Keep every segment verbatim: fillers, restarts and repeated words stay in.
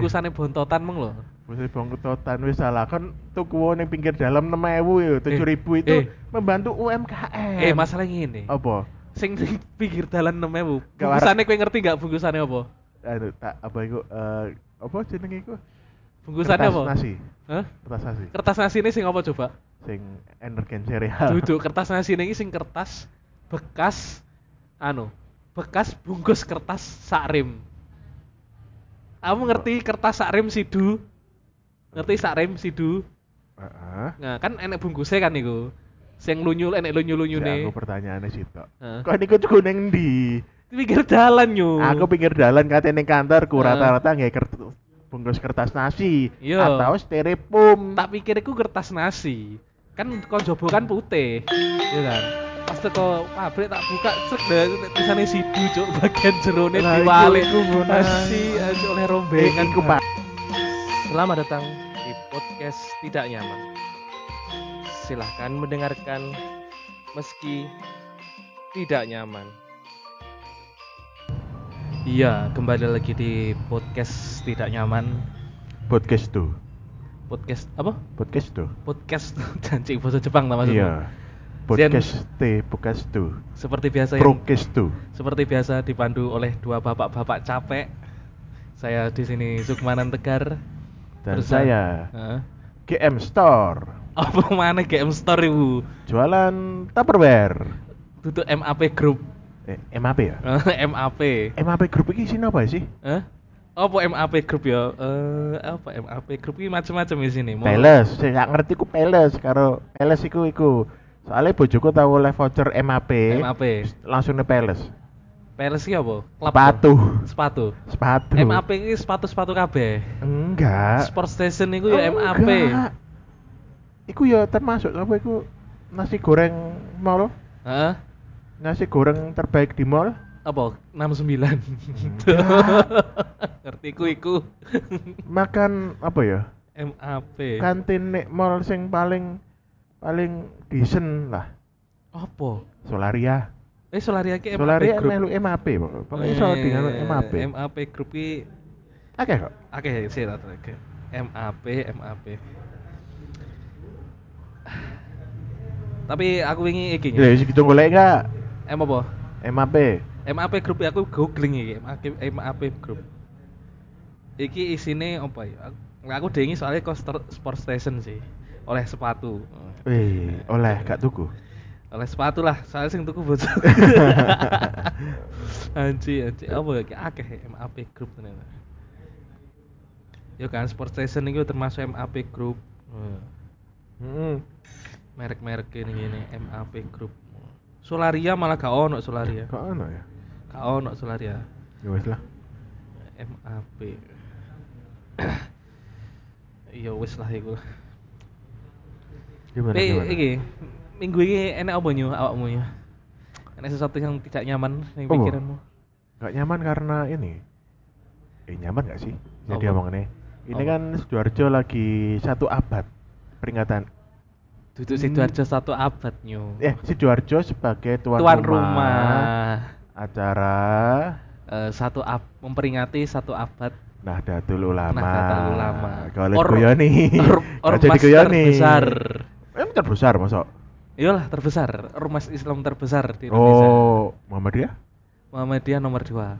Kusane bontotan mong lho. Wis bontotan wis salah kan tuku ning pinggir dalam enam ribu tujuh ribu itu eh. membantu U M K M. Eh masalah ngene. Apa? Sing sing pinggir dalan enam ribu. Bungkusane kowe ngerti enggak bungkusane apa? Aduh tak apa iku uh, apa jenenge iku? Bungkusane apa? Kertas nasi. Hah? Kertas nasi. Kertas nasine sing apa coba? Sing Energen cereal. Duduk kertas nasine iki sing kertas bekas anu, bekas bungkus kertas sakrim. Kamu ngerti kertas sakrim sidu? Ngerti sakrim sidu? Uh-huh. Nah, kan enek bungkusnya kan iku. Sing lunyul enek lunyul-lunyune. Aku pertanyaane sitok. Uh. Kok niku tuku ning ndi? Pinggir dalan yo. Aku pinggir dalan kate ning kantorku uh. rata-rata nggae kertas bungkus kertas nasi yo. Atau styrofoam. Tak pikir iku kertas nasi. Kan kon jobo kan putih. Iya kan? Pas teko pabrik tak buka cek tulisane sidu cuk bagian jerone diwalik nasi oleh rombengan ku Pak. Selamat datang di podcast Tidak Nyaman. Silahkan mendengarkan meski tidak nyaman. Iya, kembali lagi di podcast Tidak Nyaman. Podcast tuh. Podcast apa? Podcast tuh. Podcast janji bahasa Jepang ta maksudmu? Iya. Podcast T, podcast tuh. Seperti biasa ya. Podcast tuh. Seperti biasa dipandu oleh dua bapak-bapak capek. Saya di sini Sukmanan Tegar dan terus saya uh, G M Store. Apa mana G M Store ibu? Jualan Tupperware. Itu M A P Group. Eh, M A P ya? M A P. M A P Group ini sini apa sih? Hah? Apa M A P Group ya? Eh, apa M A P Group ini macam-macam di sini. Peles, saya enggak ngerti ku peles karo peles iku iku. Soalnya bojoku tahu oleh voucher M A P, M A P langsung peles. Peles iki apa? Klub sepatu. Sepatu. Sepatu. M A P iki sepatu-sepatu kabeh. Enggak. Sport Station iku ya M A P. Enggak. Iku ya termasuk apa iku nasi goreng mall? Heeh. Nasi goreng terbaik di mall? Apa? enam puluh sembilan. Ngerti ku iku. Makan apa ya? M A P. Kantin nek mall sing paling paling decent lah. Apa? Solaria. Eh Solaria ki M A P Solaria Group. Solaria melu M A P, pokoknya soal dengan M A P. M A P Group ki akeh kok. Akeh sih ta trek. M A P, M A P. Tapi aku wingi iki. Lha iki ditunggu lek enggak? M apa? M A P. M A P Group aku googling iki, M A P Group. Iki isine apa ya? Aku dengi soalnya coaster Sport Station sih. Oleh sepatu. Eh, oleh gak tuku. Oleh sepatu lah, saya sing tuku bocah. Anci, anci. Apa ya akeh M A P Group ternyata. Ya kan Sport Station itu termasuk M A P Group. Heeh. Merek-merek ngene M A P Group. Solaria malah gak ono Solaria. Gak ono ya? Gak ono Solaria. Ya wis lah. M A P. Ya wis lah iku. Gimana, Be, gimana? Iki, minggu ini enak apa nyu awakmu ya? Enak sesuatu yang tidak nyaman yang pikiranmu? Gak nyaman karena ini. Eh nyaman gak sih? Jadi omongannya ini apa? Kan Sidoarjo lagi satu abad peringatan. Duduk Sidoarjo hmm. satu abad nyu. Eh Sidoarjo sebagai tuan, tuan rumah, rumah acara uh, satu ab, memperingati satu abad. Nahdlatul Ulama. Nahdlatul Ulama. Kalau kuyoni, jadi kuyoni besar. Emang terbesar masuk? Iyalah terbesar, ormas Islam terbesar di Indonesia. Oh, Muhammadiyah? Muhammadiyah nomor dua.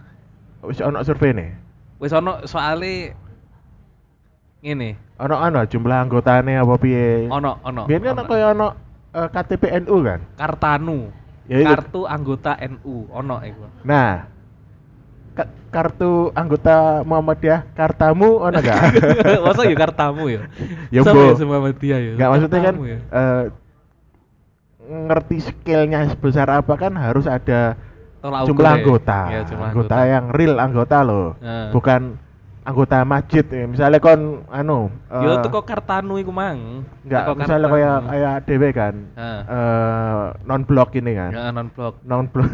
Wis ana survei ne? Wis ana soalé ngene. Ana ana jumlah anggotane apa piye? Ana ana. Biyen kan koyo ana K T P N U kan? Kartanu. Ya, kartu anggota N U ana iku. Nah, kartu anggota Muhammadiyah kartamu ono gak? Masa ya kartamu ya? Ya bo. Muhammadiyah ya. Enggak maksudnya kan ya? Uh, ngerti skillnya sebesar apa kan harus ada jumlah anggota. Ya, jumlah anggota. Anggota yang real anggota loh. Ya. Bukan anggota masjid ya. Misalnya kon anu uh, ya teko Kartanu iku mang. Enggak, misalnya kaya kaya dhewe kan. Heeh. Uh, non blok ini kan. Ya non blok. Non blok.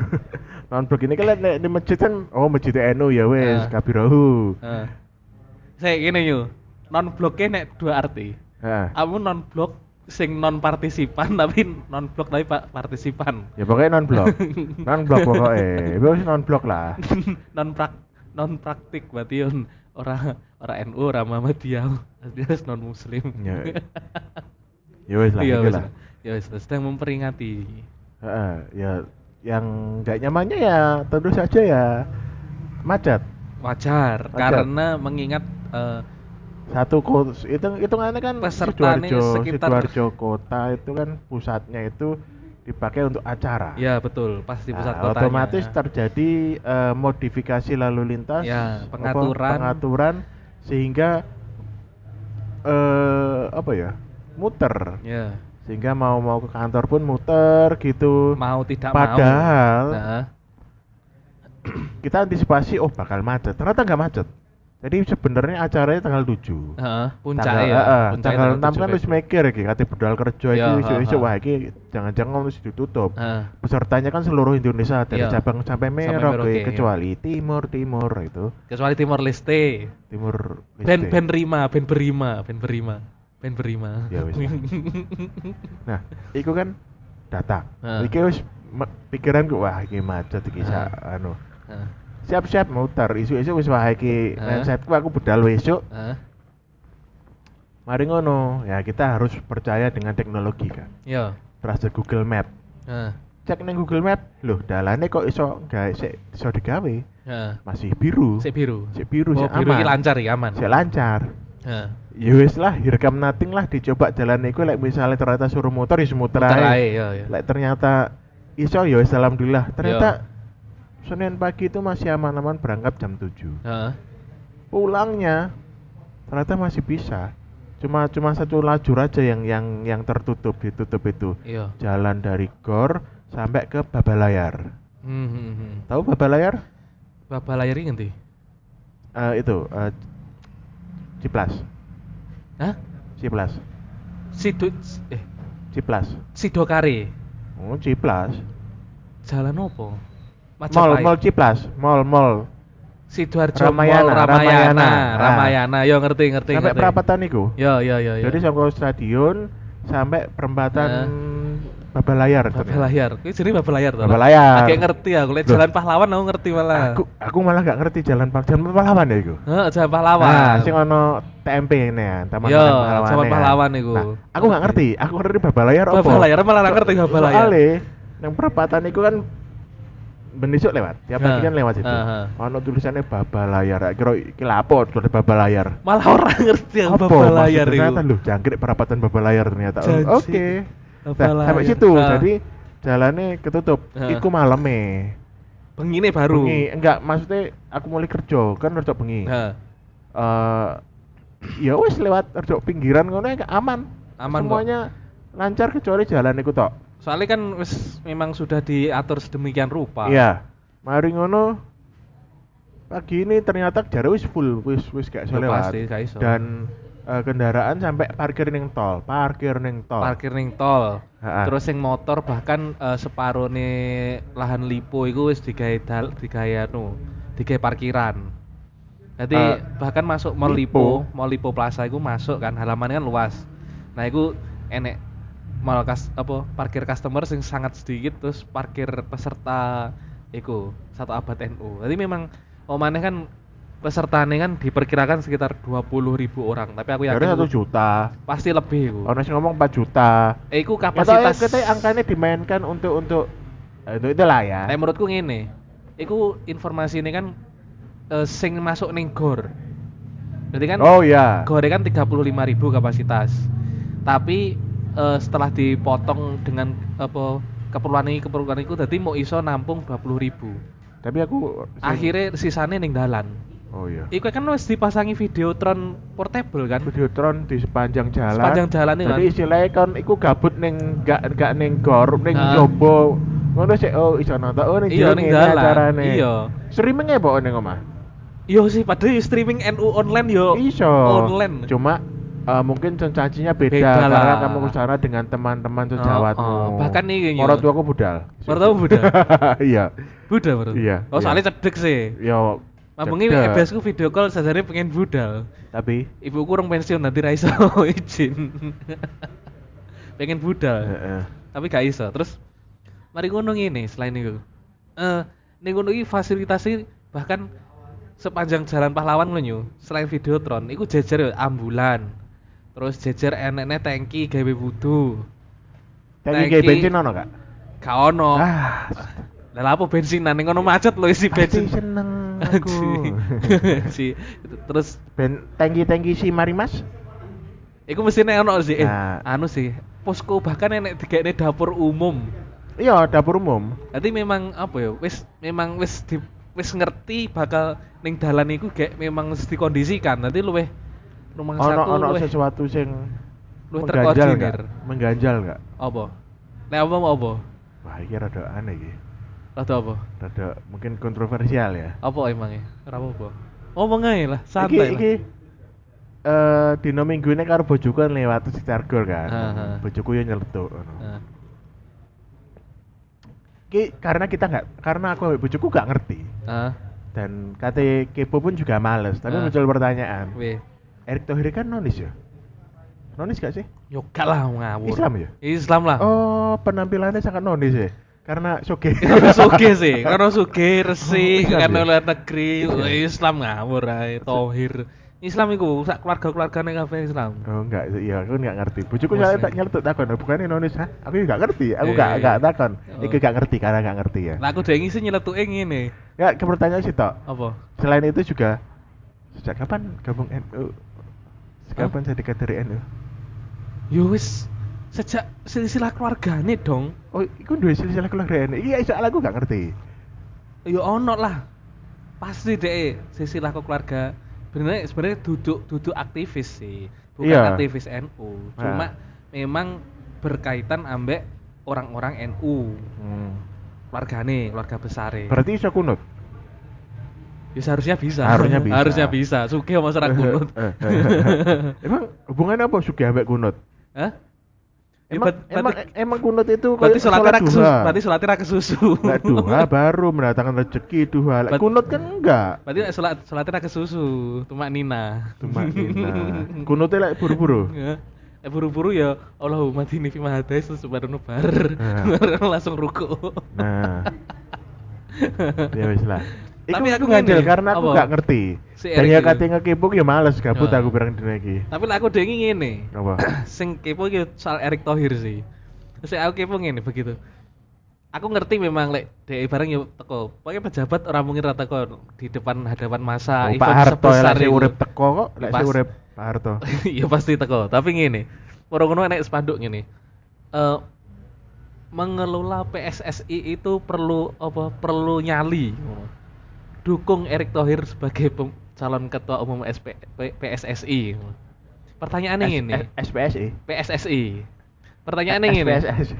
Non blok ini kan lihat di masjid kan, oh masjid N U ya wes, uh, kabirahu. Uh. Saya gini yuk, non bloknya nek dua arti. Kamu uh. non blok, sing non partisipan tapi non blok tapi pak partisipan. Ya pokoknya non blok, non blok pokoknya, itu non blok lah. Non prak, non praktik berarti orang orang N U, orang Muhammadiyah, dia non muslim. Ya. Ya wes lah. Ya wes lah. Ya wes sedang memperingati. Heeh, ya yang enggak nyamannya ya tentu saja ya macet. Wajar, Wajar. Karena mengingat uh, satu kota itu hitungannya kan Sidoarjo, Sidoarjo kota itu kan pusatnya itu dipakai untuk acara. Ya betul, pasti pusat nah, kotanya. Otomatis terjadi uh, modifikasi lalu lintas, ya, pengaturan, apa, pengaturan sehingga uh, apa ya, muter. Ya. Sehingga mau mau ke kantor pun muter gitu. Mau tidak padahal, mau. Padahal nah. kita antisipasi oh bakal macet, ternyata nggak macet. Jadi sebenarnya acaranya tanggal tujuh. Heeh, puncak ya. Uh, puncak tanggal enam kan wis mikir iki, kate budal kerja iki iso-iso wae iki jangan-jangan wis ditutup. Uh. Pesertanya kan seluruh Indonesia dari yeah. Cabang sampai Merauke okay, kecuali yeah. timur-timur itu. Kecuali Timor Leste. Timur Leste. Ben ben Rima, ben Berima, ben Berima, ben Berima. Ya wis. Nah, iku kan datang. Uh. Iki wis pikiranku wah iki macet iki sak uh. anu. Uh. Siap-siap muter, isu-isu wis wae iki mindsetku aku budal esuk. Heeh. Mari ngono, ya kita harus percaya dengan teknologi kan. Iya. Trust Google Map. Heeh. Cek ning Google Map, loh dalane kok iso gawe sik iso digawe. Heeh. Masih biru. Sik biru. Sik biru, sik aman. Biru iki lancar ya, aman. Sik lancar. Heeh. Ya wis lah, hirkam nating lah dicoba jalan iku lek misale ternyata suruh muter iso muter ae. Iya, iya. Lek ternyata iso ya wis alhamdulillah. Ternyata Senin pagi itu masih aman-aman berangkat jam tujuh. Heeh. Pulangnya ternyata masih bisa. Cuma cuma satu lajur aja yang yang yang tertutup, ditutup itu. Iya. Jalan dari Gor sampai ke Babat Layar. Hmm, hmm, hmm. Tahu Babat Layar? Babat Layar ini ngendi? Uh, itu uh, Ciplas. Hah? Ciplas. Sido eh Ciplas. Sidokare. Oh, Ciplas. Jalan opo? Mall, Mall Ciplas, Mall, Mall Sidoarjo, Ramayana, Mall, Ramayana, Ramayana, Ramayana. Yo ngerti, ngerti, sampai ngerti. Perempatan niku. Yo, yo, yo. Jadi sampai stadion, sampai perempatan uh. Babat Layar. Babat Layar, itu jadi Babat Layar. Babat Layar. Agak ngerti aku, lihat Jalan Pahlawan, aku ngerti malah. Aku, aku malah nggak ngerti Jalan Pahlawan, Jalan Pahlawan ya itu. Heh, Jalan Pahlawan. Nah, sing ono T M P ini ya, Taman Pahlawan. Yo, Taman Pahlawan niku. Nah, aku nggak ngerti, aku ngerti Babat Layar. Babat Layar malah nggak ngerti Babat Layar. Soalnya, yang perempatan niku kan besok lewat, tiap pagi kan lewat situ. Ono tulisannya Babat Layar, kira iki lapo tulis Babat Layar. Malah orang ngerti yang Babat Layar itu. Ternyata lho jangkrik perapatan Babat Layar ternyata. Oh, oke. Okay. Nah, sampai situ. Ha. Jadi jalannya ketutup. Ha. Iku maleme. Bengine baru. Bengi, enggak, maksudnya aku mulai kerja, kan rada bengi. Heeh. Uh, ya wis lewat rada pinggiran ngono ya aman. Aman semuanya kok. Lancar kecuali jalan iku tok. Soalnya kan wis memang sudah diatur sedemikian rupa. Iya. Mari ngono. Pagi ini ternyata jare wis full, wis wis gak iso lewat. Pasti gak iso. Dan uh, kendaraan sampai parkir ning tol, parkir ning tol. Parkir ning tol. Ha-ha. Terus sing motor bahkan uh, separone lahan Lipo iku wis digawe dal digawe anu, digawe parkiran. Jadi uh, bahkan masuk Mall Lipo, Mall Lipo Plaza iku masuk kan halamannya kan luas. Nah, iku enek mal kas apa parkir customer yang sangat sedikit terus parkir peserta iku satu abad N U. Jadi memang omane kan pesertane kan diperkirakan sekitar dua puluh ribu orang, tapi aku yakin satu juta. Pasti lebih iku. Ono sing ngomong empat juta. Eh iku kapasitas. Katanya angkanya dimainkan untuk untuk itu itulah ya. Tapi menurutku ngene. Iku informasi ini kan e, sing masuk ning Gor. Berarti kan oh iya. Gor kan tiga puluh lima ribu kapasitas. Tapi Uh, setelah dipotong dengan apa keperluan iki keperluan iku dadi mau iso nampung dua puluh ribu. Tapi aku akhirnya sisane ning dalan. Oh iya. Iku kan wis dipasangi Videotron portable kan? Videotron di sepanjang jalan. Sepanjang jalan iki. Jadi istilahnya kan iku gabut ning gak gak ning Gor, ning Jobo. Ngono sik oh iso nonton oh ning jalan carane. Iya. Streaming e pokone ning omah. Iya sih padahal streaming N U online yo. Iso. Online. Cuma Uh, mungkin sensasinya beda, beda karena kamu kesana dengan teman-teman sejawatmu. Oh, oh. Bahkan nih kayaknya orang tuaku budal. Orang tuaku budal? Iya. Budal berarti? Iya. Oh soalnya iya. Cedek sih. Iya. Mungkin EBSku video call sebenarnya pengen budal. Tapi? Ibuku orang pensiun nanti ra iso izin. Pengen budal. E-e. Tapi gak iso. Terus mari ngono ngene selain niku. Eh, ning ngono iki fasilitasi bahkan sepanjang Jalan Pahlawan lho, selain Videotron iku jejer ambulan. Terus jejer enekne tangki gawe wudu. Tangki gawe bensin ono gak? Gak ono. Ah. Lah apa bensinan ning ono macet lho isi bensin. Aku seneng aku. Si terus ben tangki-tangki si mari Mas. Iku mesti nek ono sih. Eh, nah. Anu sih, posko bahkan nek digekne dapur umum. Iya, dapur umum. Berarti memang apa ya? Wis memang wis di wis ngerti bakal ning dalan iku gek memang wis dikondisikan. Nanti luweh rumang satu luweh. Ono ono sesuatu sing luweh terkoordinir, mengganjal enggak? Apa? Nek apa mau apa? Wah, iki rada aneh iki. Rada apa? Rada mungkin kontroversial ya. Apa emange? Ora apa-apa. Omong ae lah, santai. Iki lah. Iki Uh, dino minggu ini karo bojoku lewat si Cargol kan. Uh-huh. Bojoku yo nyeletuk ngono. Uh. Ki karena kita enggak karena aku bojoku enggak ngerti. Uh. Dan kate kepo pun juga males, tapi uh. muncul pertanyaan. Wih. Erick Thohir kan nonis ya? Nonis gak sih? Yo gak lah ngawur. Islam ya? Islam lah. Oh, penampilannya sangat nonis ya. Karena sugih. Sugih sih. Karena sugih resi, karena luar negeri. Islam ngawur ae Thohir. Islam iku sak keluarga-keluargane kabeh Islam. Oh enggak, iya aku enggak ngerti. Bojoku nyale tak nyeletuk takon, bukan Indonesia. Aku enggak ngerti, aku enggak enggak takon. Iki enggak ngerti karena enggak ngerti ya. Lah aku dhek ngisi nyeletuke ngene. Ya, kepertanyaan sih tok. Apa? Selain itu juga sejak kapan gabung N U? Sejak kapan saya dekat dari N U? Ya wis sejak silsilah keluargane dong. Oh, iku duwe silsilah keluargane. Iki iso aku enggak ngerti. Ya ono lah. Pasti dhek silsilah keluarga. Sebenarnya sebenarnya duduk duduk aktivis sih, bukan yeah. aktivis N U. Cuma nah. memang berkaitan ambek orang-orang N U. Hmm. Wargane, warga besare. Berarti iso kunut? Ya seharusnya bisa. Harusnya bisa. Harusnya bisa. Sugih sama serat kunut. Emang hubungannya apa sugih ambek kunut? Hah? Emang, ya, emang, berarti, emang kunut itu berarti sholatnya kesusu, berarti sholatnya kesusu. Enggak duha baru mendatangkan rezeki duha. Bat, kunut kan enggak. Berarti sholat sholatnya kesusu, tumaknina. Tumaknina. Kunutnya lek buru-buru. Ya. Lek buru-buru ya Allahumma dini fi ma hadais subhanahu bar. Langsung ruku. Nah. Ya wis lah. Tapi aku ngandel karena aku enggak ngerti. Si Dan ya kate ngekepuk ya males gabut ya. Aku bareng dene iki. Tapi lek aku dhek ngene. Apa? Sing kepo iki soal Erick Thohir sih. Terus aku kepo ngene begitu. Aku ngerti memang lek dhek bareng ya teko. Pokoke pejabat ora mungkin ra teko di depan hadapan massa. Oh, event sebesar iki urip teko kok, lek sing urip Pak Harto. Ya pasti teko, tapi ngene. Moro ngono enek spanduk ngene. Uh, mengelola P S S I itu perlu apa? Perlu nyali. Oh. Dukung Erick Thohir sebagai pem- calon ketua umum S P- P- PSSI. Pertanyaannya S- ini. S P S I. PSSI. Pertanyaannya S- ini. S P S S.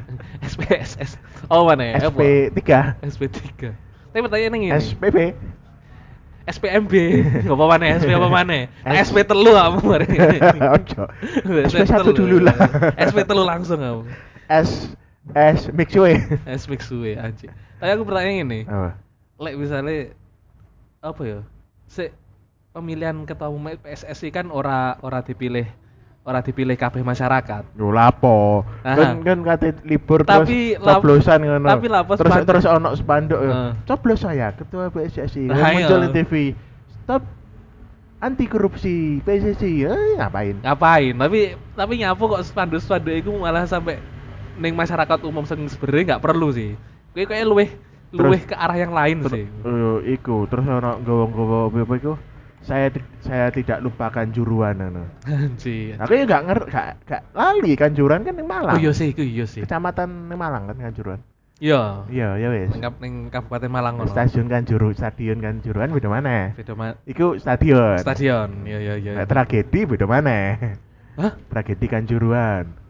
S P S S. Oh mana ya? S P tiga. S P tiga. Tapi pertanyaannya ini. S P B. S P M B. Apa mana? S P apa mana? S P telu kamu hari ini. Ojo. S P satu dulu lah. S P telu langsung kamu. S S Mixway. S Mixway aja. Tapi aku pertanyaan ini. Apa? Lek misalnya apa ya? Si pemilihan ketua umum P S S I kan ora ora dipilih ora dipilih kabeh masyarakat. Yo lapo. Kan kan kate libur tapi terus lap, coblosan ngono. Tapi lapo terus spanduk. Terus ono spanduk uh. Coblos saya ketua P S S I. Nah, muncul di T V. Stop anti korupsi P S S I. Eh, ngapain? Ngapain? Tapi tapi nyapo kok spanduk-spanduk iku malah sampai ning masyarakat umum sing sebenarnya enggak perlu sih. Kuwi kaya luweh luweh ke arah yang lain ter- sih. Uh, iku terus ana gowong-gowong apa iku? Saya t- saya tidak lupakan Kanjuruhan ana. Anjir. Tapi enggak ngerti gak gak lali Kanjuruhan kan ning Malang. Oh iya sih, iku iya sih. Kecamatan ning Malang kan Kanjuruhan. Iya. Iya, ya wis. Ning Kabupaten Malang ngono. Stadion Kanjuruhan, Stadion Kanjuruhan beda maneh. Beda maneh. Iku stadion. Stadion. Iya iya iya. Nek tragedi beda maneh. Hah? Tragedi Kanjuruhan.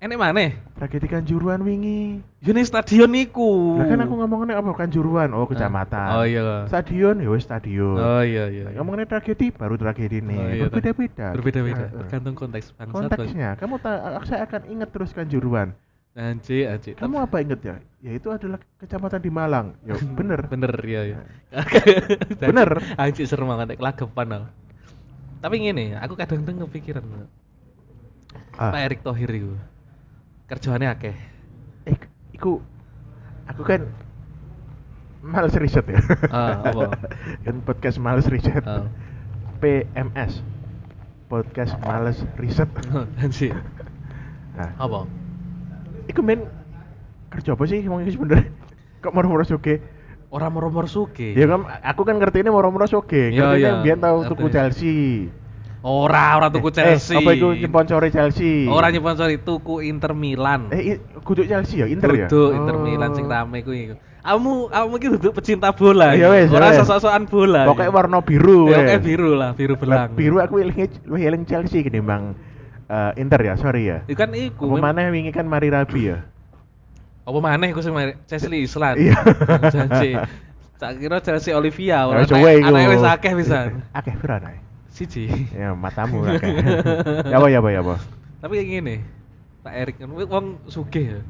Enek maneh? Tragedi Kanjuruhan wingi. Yo ning stadion niku. Lah kan aku ngomongne apa Kanjuruhan, oh kecamatan. Oh iya. Stadion ya wis stadion. Oh iya iya. Ngomongne tragedi baru tragedi ini. Oh, iya, berbeda-beda. Berbeda-beda uh, tergantung konteks bangsa. Konteksnya. Kamu tak saya akan ingat terus Kanjuruhan. Anci, anci. Kamu apa ingat ya? Ya itu adalah kecamatan di Malang. Ya bener. Bener ya ya. Bener. Anci serem banget kelagapan. Tapi ngene, aku kadang-kadang kepikiran. Ah. Pak Erick Thohir iku. Kerjaannya akeh. Eh, iku aku kan Males riset ya. Ah, apa? Kan podcast males riset. Ah. P M S. Podcast males riset. Anjir. Nah. Apa? Iku men kerja apa sih wong iki sebenarnya? Kok moro-moro suge? Ora moro-moro suge. Ya kan aku kan ngertine moro-moro suge. Ngertine ya, ya. Biyen tau tuku Chelsea. Ora, ora tuku Chelsea. Eh, apa iku nyponsori Chelsea? Ora nyponsori, tuku Inter Milan. Eh, kudu Chelsea ya, Inter kudu ya. Kudu Inter oh. Milan sing rame kuwi. Kamu, kamu iki duduk pecinta bola. Ya wis, ora sok-sokan bola. Pokoke warna biru. Ya pokoke biru lah, biru belang. Biru aku eling Chelsea ketimbang uh, Inter ya, sorry ya. Ikan iku. Apa maneh wingi kan mari rabi ya. Apa maneh iku sing mari Chelsea Island. Iya. Janji. Tak kira Chelsea Olivia ora. Ana wis akeh pisan. Akeh berane. Cici. Ya matamu lah kan. Ya apa ya apa ya apa. Tapi kayak gini, Pak Erick kan wong sugih ya.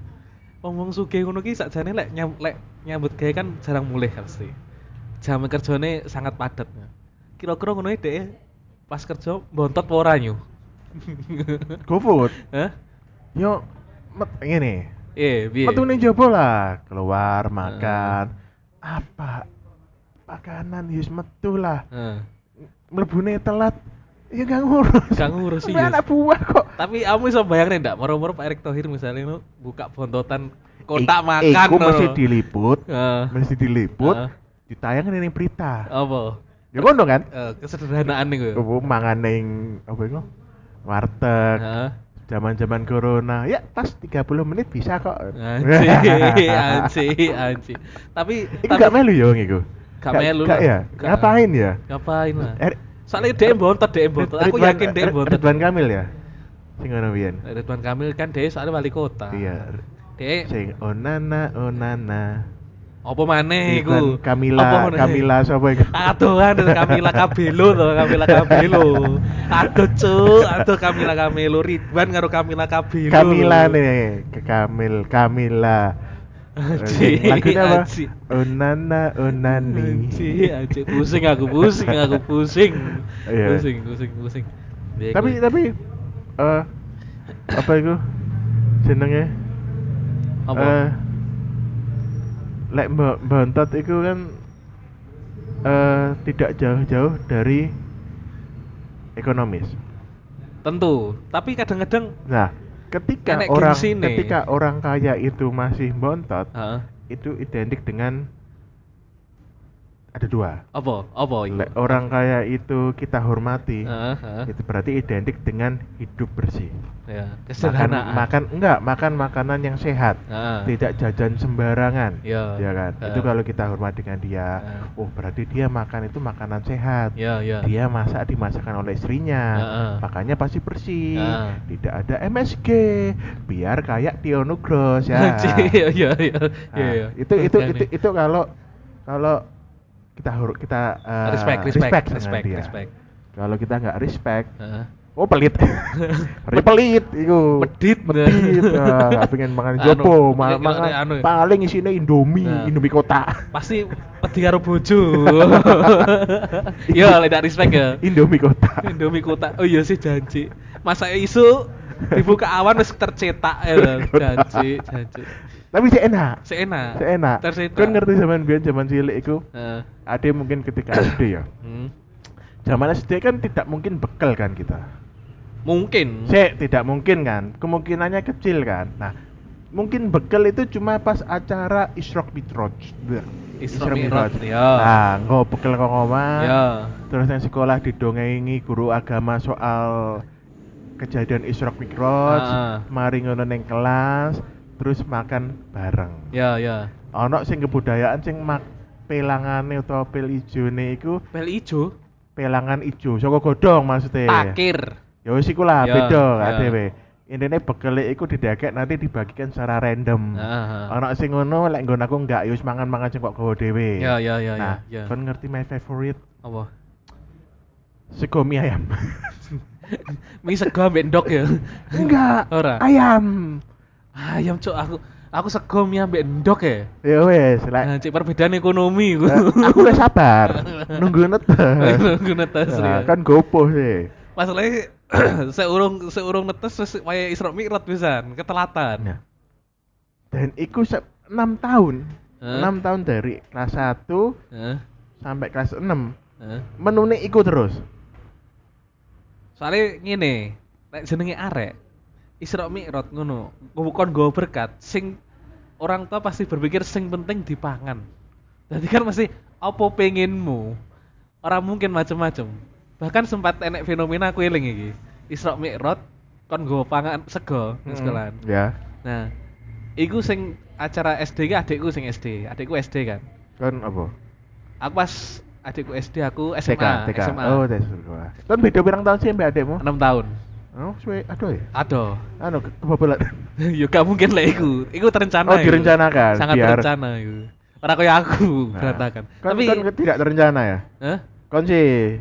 Wong-wong sugih ngono ki sakjane lek nyam, lek nyambut gawe kan jarang mulih pasti. Jam kerjane sangat padat. Kira-kira ngono dhek pas kerja bontot apa ora nyu? GoFood. Hah? Yo met ngene. Eh, piye? Metune njaba lah, keluar makan. Hmm. Apa? Makanan wis metu lah. Heeh. Hmm. Mlebune telat ya gak ngurus. Gak ngurus sih. Anak buah kok. Tapi kamu bisa bayangin ndak moro-moro Pak Erick Thohir misalnya lu buka bontotan kotak e, makan. Iku mesti diliput. Uh. Mesti diliput. Uh. Ditayangin ning berita. Apa? Ya ngono kan? Uh, kesederhanaan iku. Ku mangan ning apa iku? Warteg. Heeh. Uh. Zaman-zaman corona. Ya pas tiga puluh menit bisa kok. Anci, anci, anci. Tapi iku gak melu yo iku. Gak melu lah. Ya? Ngapain ya? Ngapain lah. Er, soalnya dia bontot, dia bontot. Aku Ridwan, yakin dia bontot. Ridwan Kamil ya? Sing ono biyen. Ridwan Kamil kan dia soalnya wali kota. Iya. Dia sing onana onana. Apa maneh iku? Kamila, Kamila sapa iku? Aduhan Kamila Kabelo to, Kamila Kabelo. Aduh cuk, aduh Kamila Kabelo Ridwan karo Kamila Kabelo. Kamila ne, Kamil, Kamila. Anci, anci. Onana, onani. Anci, anci. Pusing aku, pusing aku, pusing. Yeah. Pusing, pusing, pusing. Biar tapi, gue. tapi, uh, apa itu? Jenengnya? Apa? Uh, Lek bontot itu kan uh, tidak jauh-jauh dari ekonomis. Tentu, tapi kadang-kadang. Nah. Ketika Kenek orang ketika orang kaya itu masih bontot, uh-huh. itu identik dengan ada dua. Apa? Apa itu? Orang kaya itu kita hormati, uh-huh. itu berarti identik dengan hidup bersih. Ya, kesederhanaan. Makan, makan enggak, makan makanan yang sehat, uh-huh. tidak jajan sembarangan, ya, ya kan? Uh-huh. Itu kalau kita hormati dengan dia, uh-huh. oh berarti dia makan itu makanan sehat. Ya, ya. Dia masak dimasakkan oleh istrinya, uh-huh. makanya pasti bersih, uh-huh. tidak ada M S G, biar kayak Tiono Gross ya. Iya, iya, iya. Itu itu itu itu kalau kalau kita huruf kita uh, respect, respect, respect, respect. Kalau kita nggak respect, uh. oh pelit, pelit, itu pedit, pedit. uh, pengen makan jopo, makan ma- paling isinya Indomie, nah. Indomie kota. Pasti pedih karo bojo. Iya, tidak respect ya. Indomie kota. Indomie kota. Oh iya sih janji. Masa isu dibuka awan wis tercetak ya, janji, janji. Tapi sih enak, sih enak, sih enak. Kan ngerti zaman biyen zaman cilik iku. Heeh. Uh. Ade mungkin ketika S D ya. Hmm. Zaman S D kan tidak mungkin bekal kan kita. Mungkin. Sih tidak mungkin kan. Kemungkinannya kecil kan. Nah, mungkin bekal itu cuma pas acara Isra Mikraj. Isra Mikraj. Nah, engko bekal kok omah. Ya. Terus nang sekolah didongengi guru agama soal kejadian Isra Mikraj, uh. mari ngono ning kelas. Terus makan bareng. Ya, ya. Ono sing kebudayaan sing mak pelangane utawa pel ijone iku. Pel ijo? Pelangan ijo saka godhong maksudnya. Takir. Ya wis iku lah beda ya, dhewe. Ya. Intine bekele iku didagek nanti dibagikan secara random. Ono sing ngono lek nggon aku enggak ya wis mangan-mangan sing kok gawa dhewe. Ya, ya, ya. Nah, ya. Kon ngerti my favorite apa? Sego mie ayam. Mie sego ambek ndok ya. Enggak. Ora. Ayam. Ayam cok aku aku sego mie ambek ndok ya. Ya wis, lek nah, cek perbedaan ekonomi ku. Aku wis sabar. Nunggu netes. Nunggu netes. Nah, ya. Kan gopoh sih. Masalahe seurung seurung netes wis kaya Isra Mikraj pisan, ketelatan. Nah. Dan iku enam tahun. huh? enam tahun dari kelas satu huh? sampai kelas enam huh? menune iku terus. Soalnya ngene, nek jenenge arek Isra Mikraj ngono, bukan go berkat sing orang tua pasti berpikir sing penting dipangan. Jadi kan masih apa pengenmu, orang mungkin macam-macam. Bahkan sempat enek fenomena aku eling iki. Isra Mikraj kon go pangan sego nang sekolahan. Hmm, ya. Nah, iku sing acara S D ki adikku sing S D, adikku S D kan. Kon apa? Aku pas adikku S D, aku S M A, T K, T K. S M A. Oh, dari sekolah. Kan beda pirang tahun sih mbak adikmu? enam tahun. Oh, suwe aduh ya? Aduh. Anu kebobolan. Ya gak mungkin lah iku. Iku terencana. Oh, direncanakan. Sangat biar... terencana iku. Ora kaya aku nah, berantakan. Kan, tapi kan tidak terencana ya? Hah? Kon sih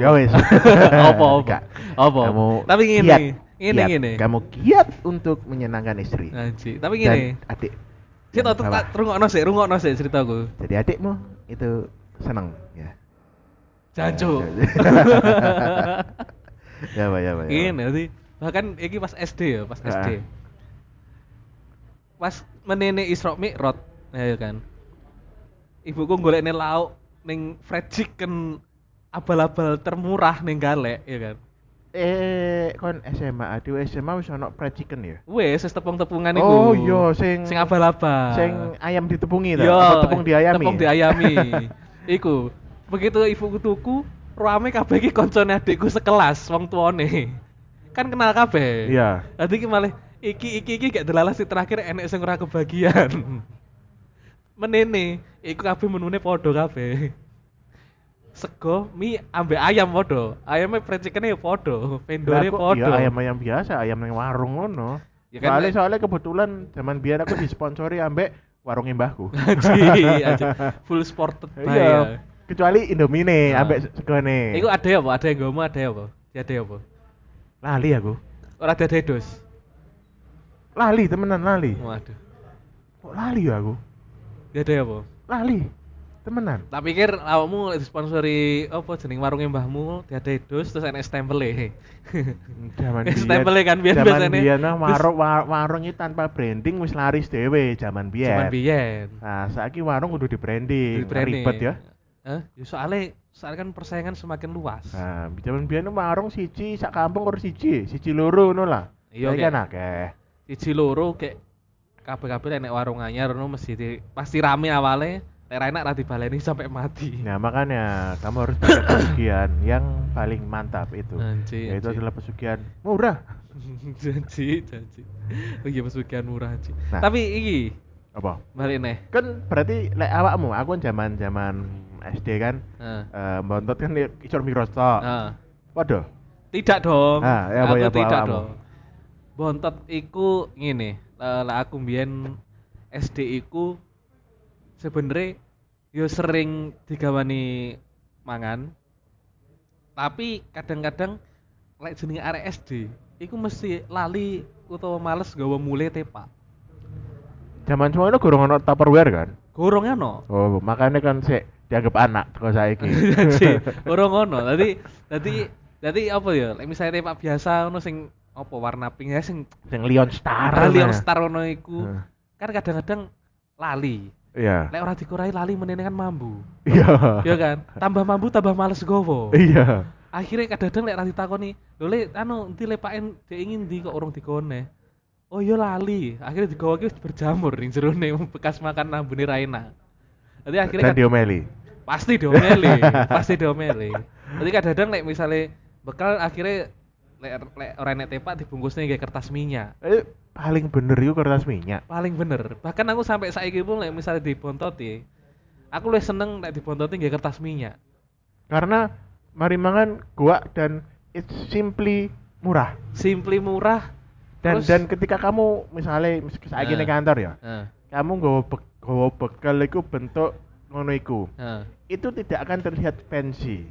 ya wis. Apa-apa. Apa. Tapi ngene, ngene ngene. Kamu giat untuk menyenangkan istri. Anjir. Tapi ngene, adik. Sik tak rungokno sik, rungokno sik ceritaku. Jadi adikmu itu seneng ya. Jancu. Ya, ya, ya. Ngene sih. Bahkan iki pas S D ya, pas nah. S D. Pas menene Isra Mikraj, ya kan. Ibuku golekne lauk ning fried chicken abal-abal termurah ning Galek, ya kan. Eh, kon S M A, di S M A wis ana fried chicken ya? Wis, wis tepung-tepungan iku. Oh, iya, sing sing abal-abal. Sing ayam ditepungi ta? Apa tepung diayami? Tepung diayami. Iku. Begitu ibuku tuku, ruame kabeh iki koncone adikku sekelas, wong tuane. Kan kenal kabeh. Iya. Dadi iki malah iki iki iki gak delalah si terakhir enek sing ora kebagian. Menene, iku kabeh menune padha kabeh. Sego, mie, ambek ayam podo. Ayamnya fried chicken-nya podo, vendor-nya podo. Ya ayam-ayam biasa, ayam yang warung ngono. Ya kan, soalnya, soalnya kebetulan zaman biar aku disponsori ambek warung mbahku. Aji, aji, full supported bae. Iya. Kecuali Indomie nih, nah. Ambek segone. Iku ada ya, Pak? Ada yang gomo ada ya, Pak? Ada ya, Pak? Lali aku. Ora ada dos. Lali temenan lali. Waduh. Kok lali ya aku? Ya ada ya, Pak? Lali. Temenan. Tak pikir awakmu disponsori apa jeneng warunge mbahmu diadai dos terus enek stempele. Jaman biyen. Stempele kan biyen biasane. Jaman biyen warung warung iki tanpa branding wis laris dhewe jaman biyen. Jaman biyen. Nah, saiki warung kudu di-branding, ribet ya. Hah? Ya soalé soalé kan persaingan semakin luas. Nah, jaman biyen warung siji sak kampung karo siji, siji loro ngono lah. Iya kan akeh. Siji loro kek kabeh-kabeh enek warung anyar ngono mesti pasti rame awalé. Era enak ra dibaleni sampai mati. Nah, makanya kamu harus pakai pesugihan yang paling mantap itu. Anci, yaitu anci. Adalah pesugihan murah. Janji, janji. Oh iya pesugihan murah, Ci. Nah, tapi iki apa? Balik neh. Kan berarti lek like, awakmu, aku zaman-zaman S D kan, eh uh. mbontot uh, kan Isra Mikraj tok. Heeh. Uh. Waduh. Tidak dong. Nah, ya apa, aku ya apa, tidak awakmu. Dong. Bontot iku ngene, lek aku mbiyen S D iku sebenarnya yo sering digawani mangan. Tapi kadang-kadang lek jenenge arek S D, iku mesti lali utawa males gawe mule tepak. Jaman semono gorong ana Tupperware kan? Gorong ana. Oh, makane kan sik dianggap anak teko saiki. Gorong ana. Dadi dadi dadi apa ya? Lek misale tepak biasa ono sing apa warna pink ya sing sing Lion Star. Nah, Lion Star ono iku. Uh. Kan kadang-kadang lali. Iya. Lek ora dikurai lali menene kan mambu. Iya. Iya kan? Tambah mambu tambah males gowo. Iya. Akhirnya kadang-kadang lek ora ditakoni, "Lho Lek, anu enti lepaken dhek ingin ndi kok urung digone?" "Oh iya lali." Akhirnya digowo ki wis berjamur ning jero ne bekas makan ambune ra enak. Dadi akhirnya kan diomeli. Pasti diomeli, pasti diomeli. Dadi kadang-kadang lek misale bekal akhirnya lek lek ora enek tepak dibungkusne nggae kertas minyak. Eh. Paling bener itu kertas minyak. Paling bener. Bahkan aku sampai saiki pun lek misale dibontoti, aku luwih seneng lek dibontoti nggae kertas minyak. Karena mari mangan gua dan it's simply murah. Simply murah dan terus, dan ketika kamu misalnya saiki uh, ning kantor ya. Uh, kamu nggawa nggawa bekal iku bentuk ngono iku. Uh, itu tidak akan terlihat fancy.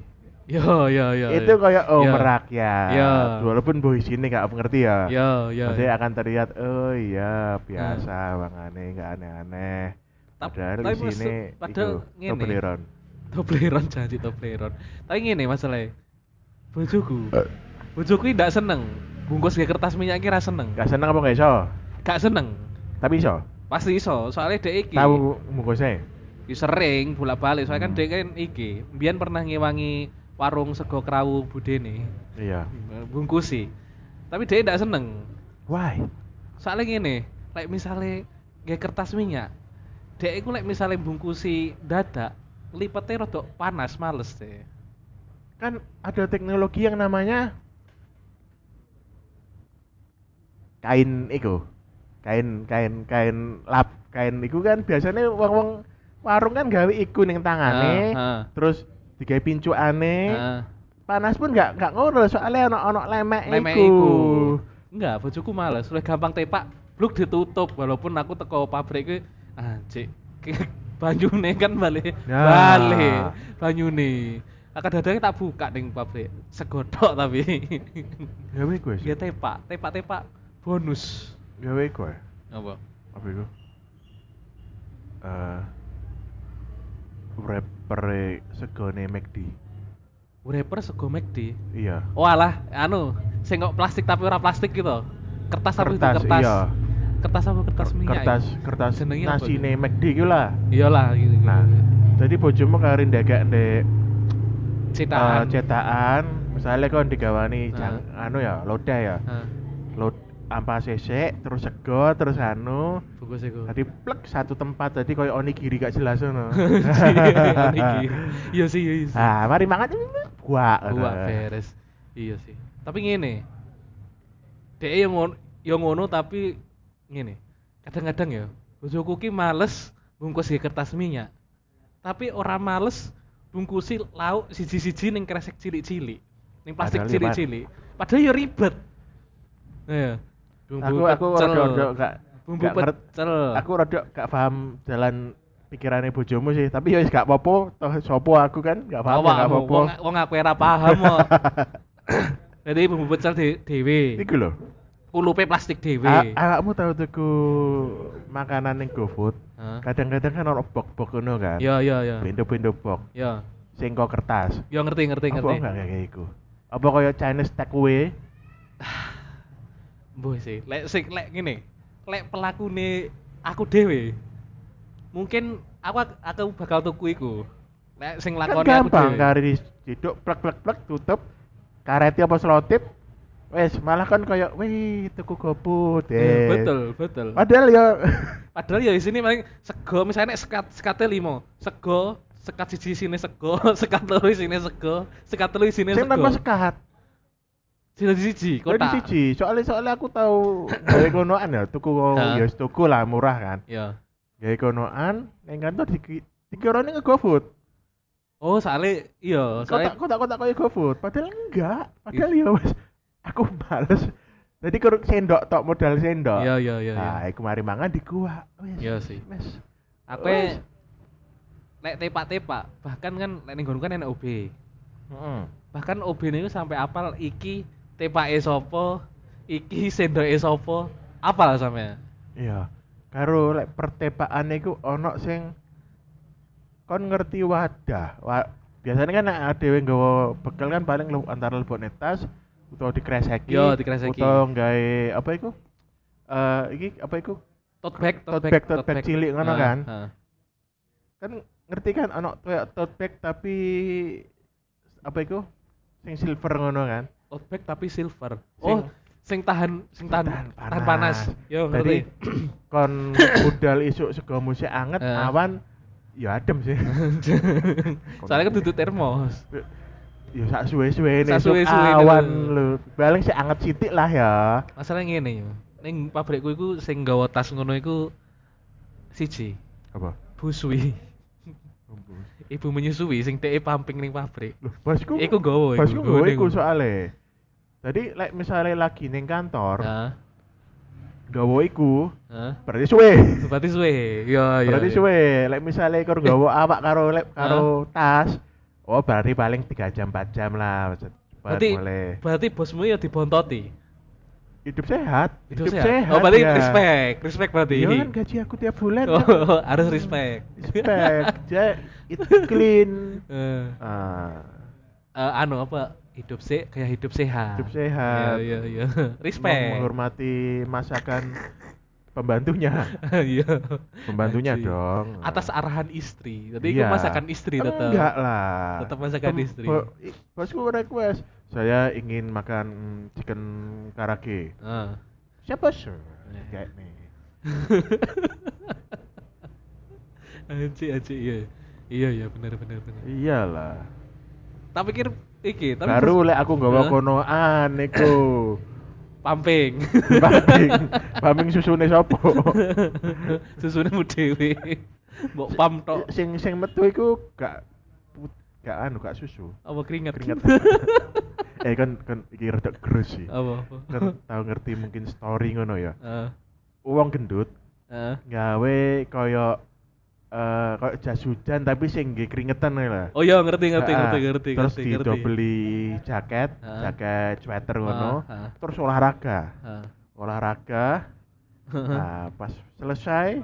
Yo yo yo. Itu kayak oh yo, merakyat. Yo. Walaupun boy sini enggak ngerti ya. Yo yo. Maksudnya akan terlihat oh iya biasa mangane enggak aneh-aneh. Padahal di sini padahal ngene. Tobleron. Tobleron janji Tobleron. Tapi ngene masalahe. Bojoku. Bojoku ndak seneng. Bungkus ge kertas minyak ki ra seneng. Enggak seneng apa enggak iso? Enggak seneng. Tapi iso. Pasti iso, soalnya dek iki. Tahu mungkose? Yo sering bolak-balik, soalnya hmm. kan dek kan iki. Biyen pernah ngewangi warung sego krawu budene. Iya. Bungkusi. Tapi dek ndak seneng. Why? Soalnya ngene, lek misale nggae kertas minyak. Dek iku lek misale bungkusi dadak, lipete rada panas males deh. Kan ada teknologi yang namanya kain iku. Kain kain kain lap, kain iku kan biasanya wong-wong warung kan gawe iku ning tangane, uh, uh. terus digawe pincukane. Uh. Panas pun enggak enggak ngono soalnya ono-ono lemek iku. Lemek iku. Enggak, bojoku males, luwih gampang tepak, bluk ditutup walaupun aku teko pabrik iki anjir. Banyune kan balik. Ya. Balik banyune. Kadang-kadang tak buka ning pabrik, segodok tapi. Gawe iku wis. Ya tepak, tepak-tepak bonus. Gawe iku. Apa? Apa iku? Eh wrapper segone McD. Wrapper sego McD? Iya. Oh alah, anu, sing kok plastik tapi ora plastik gitu. Kertas tapi kertas. kertas. Iya. Kertas apa kertas minyak? Kertas, kertas nasine McD iku lah. Iyalah gitu. Nah, jadi bojomu karo ndagak ndek cetakan. Uh, cetakan, misalnya kon digawani jang, uh. anu ya, lodeh ya. Uh. Lod ampas sesek, terus sego, terus anu. Bungkus iku. Tadi plek satu tempat, tadi koyo onigiri gak jelas ngono. Onigiri. Iya sih, iya sih. Ah, mari mangan. Buak. Buak beres. Iya sih. Tapi ngene. Dek yo ngono, yo ngono tapi ngene. Kadang-kadang ya, bojoku ki males bungkus kertas minyak. Tapi ora males bungkusi lauk siji-siji ning kresek cilik-cilik, ning plastik cilik-cilik. Padahal yo ribet. Iya. Aku aku rodok gak bumbu pecel. Aku rodok gak paham jalan pikirannya bojomu sih, tapi ya wis gak apa-apa, toh sopo aku kan gak paham ya gak apa-apa. Wong aku ora paham kok. Jadi bumbu pecel dhewe. Iku lho. Kulupe plastik dhewe. Awakmu tau tuku makanan ning GoFood? Kadang-kadang kan ono box-box ngono kan. Iya iya iya. Bendo-bendo box. Iya. Sing kok kertas. Ya ngerti ngerti ngerti. Apa gak kayak iku? Apa kaya Chinese takeaway? Mboh sih, lek sik lek ngene, lek pelakune aku dhewe. Mungkin aku aku bakal tuku iku. Lek sing lakone kan aku dhewe. Kari diduk plek-plek-plek tutup kareti apa selotip. Wes malah kan koyo wih tuku GoFood. Eh. Betul, betul. Padahal ya padahal ya isine paling sego misalnya sekat sekate limo. Sego, sekat siji sini sego, sekat telu sini sego, sekat telu sini sego. Sing nang sekat. Sila siji, kota. Sila siji. Soalnya soalnya aku tahu gawe konoan ya, tuku ya tuku lah murah kan. Iya. Gawe konoan ning kantor dikirane nge GoFood. Oh, soalnya iya, soalnya kotak-kotak koyo GoFood, padahal enggak. Padahal ya wis aku males. Jadi kurang sendok tok, modal sendok. Iya, iya, iya. Ah, iku mari mangan di gua. Wis. Iya sih. Wis. Aku nek tepak-tepak, bahkan kan nek ning gonku kan enak O B. Heeh. Bahkan O B-ne iku sampai apal iki tepake sapa, iki sendoke sapa, apal sampean. Iya. Karo lek pertepakane iku ana sing kon ngerti wadah. Wa, biasanya kan nek dhewe nggawa bekel kan paling antara lebokne tas utawa dikreseki, yo dikreseki. Utawa nggawe apa iku? Eh uh, iki apa iku? Tote bag, tote bag, tote bag cilik ngono kan. Heeh. Kan ngerti kan ana tote bag tapi apa iku? Sing silver ngono kan. Tote bag tapi silver. Oh, sing, sing tahan sing tahan, tahan panas. panas. Yo ngerti. Kon budal isuk sego musik anget uh. awan ya adem sih. Soalnya kan duduk termos. Ya sak suwe-suwene awan lho. Paling sik anget sithik lah ya. Masalah ngene yo. Ning pabrikku iku sing nggawa tas ngono iku siji. Apa? Busui. Ibu menyusui sing teke pumping ning pabrik. Lho, bosku. Iku nggawa iku. Bosku nggawa iku soalé. Jadi lek like, misalnya lagi neng kantor, nah. gawa iku, nah. berarti suwe. Berarti suwe. Ya, ya. Berarti ya. suwe. Lek like, misalnya kau gawa eh. awak karo lek karo nah. tas, oh berarti paling tiga jam empat jam lah. Berarti boleh. Berarti bosmu ya dibontoti. Hidup sehat. Hidup, Hidup sehat. sehat. Oh berarti ya. respect, respect berarti. Iya kan gaji aku tiap bulan. Oh, kan. Harus respect. Respect. Jadi itu clean. Uh. Uh. Uh, anu apa? Hidup se, kayak hidup sehat. Hidup sehat. Iya, iya, iya. Respect. Menghormati masakan Pembantunya. Iya. Pembantunya dong. Atas arahan istri. Tadi iya. Itu masakan istri tetap. Enggak lah. Tetap masakan Tem- istri. Bo- i- bosku request, saya ingin makan chicken karage. Uh. Siapa sih? Kayak nih. Anci anci iya. Iya ya benar benar benar. Iyalah. Tak pikir iki, tapi baru lek aku nggawa konoan iku. Pamping, pamping, pamping susune sopo? Susune mu dhewe. Mbok pam tok. Sing sing metu iku gak gak anu gak susu. Apa keringet? Keringet. eh kan kan iki rada gross sih. Apa? Kan tau ngerti mungkin story ngono ya. Heeh. Uh. Wong gendut, heeh, uh. gawe koyo Uh, kalau jas hujan tapi sing nggih keringetan lah. Oh iya ngerti ngerti ngerti ngerti terus ngerti. Terus dibeli jaket, ha? Jaket sweater ngono. Terus olahraga. Ha? Olahraga. Nah, pas selesai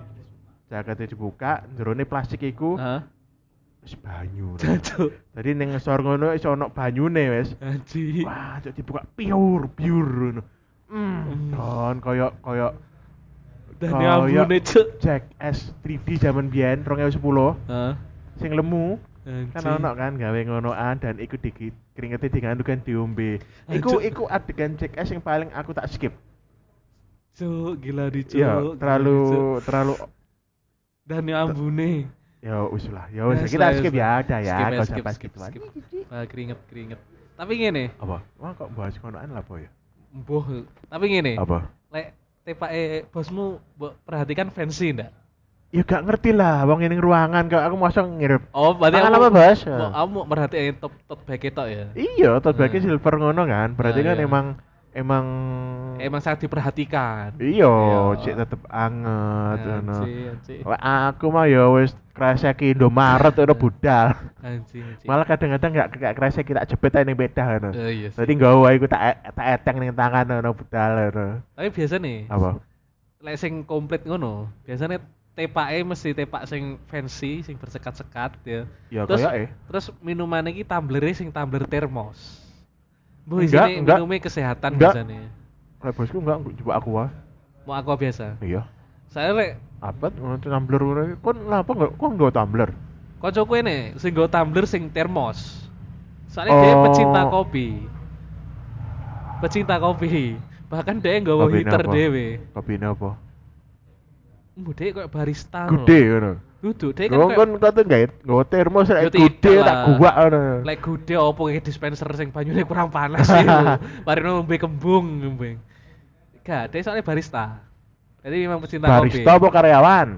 jaketnya dibuka, jerone plastik iku. Heeh. Wis banyu. Jancuk. Dadi ning ngesor ngono iso ana banyune wis. Anji. Wah, cok dibuka piur piur ngono. Mm, don koyo koyo dan yang ambune cek Jack S tiga D zaman biyen dua ribu sepuluh. Heeh. Sing lemu. Kan ono kan gawe ngonoan dan iku dikit keringete digandukan diombe. Iku iku adegan Jack S yang paling aku tak skip. Cuk, gila dicuk. Ya, terlalu terlalu dan yang ambune. Ya wis lah, ya wis kita skip ya, ada ya. Kok sampai skip. Wah, keringet-keringet. Tapi ngene. Apa? Wah, kok bahas ngonoan lah po ya. Mbuh. Tapi ngene. Apa? Lek T P E bosmu perhatikan fancy ndak? Ya gak ngerti lah, wong ning ruangan kok aku mosok ngirep. Oh, berarti aku apa, Bos? Kok kamu merhatiin top top bag tok ya? Iya, top bag hmm. silver ngono kan. Berarti nah, kan iya. emang emang emang sangat diperhatikan. Iya, cek tetep anget ngono. Lah aku mah ya wis kreseki Indomaret ora budal. Anjing. Malah kadang-kadang gak gak kreseki tak jepit ae ning bedah ngono. Heeh. Dadi nggawa iku tak tak eteng ning tangan ngono budal ngono. Tapi biasane apa? Lek sing komplit ngono, biasane tepake mesti tepak sing fancy, sing bersekat-sekat ya. Ya terus, koyoke. Terus minumane iki tumbler-e sing tumbler termos. Mbuh isine minume kesehatan biasane. Lek bosku enggak coba aku wae. Mau aku biasa. Iya. Saya lek apa ngono tumbler ngono iki kon ngapa enggak kon nggo tumbler? Kanca kowe ne sing nggo tumbler sing termos. Soalnya oh. Dia pecinta kopi. Pecinta kopi. Bahkan dia nggawa heater dhewe. Kopine apa? Mbo dhek koyo barista lho. Gede ngono. Duduk dhek kan. Wong kon kate nggawa termos lek gede tak guwak ngono. Lek gede opo iki dispenser sing banyune kurang panas lho. Parino ngombe kembung ngombe. Gak, dhek soalnya barista. Jadi memang pecinta barista kopi. Barista apa karyawan?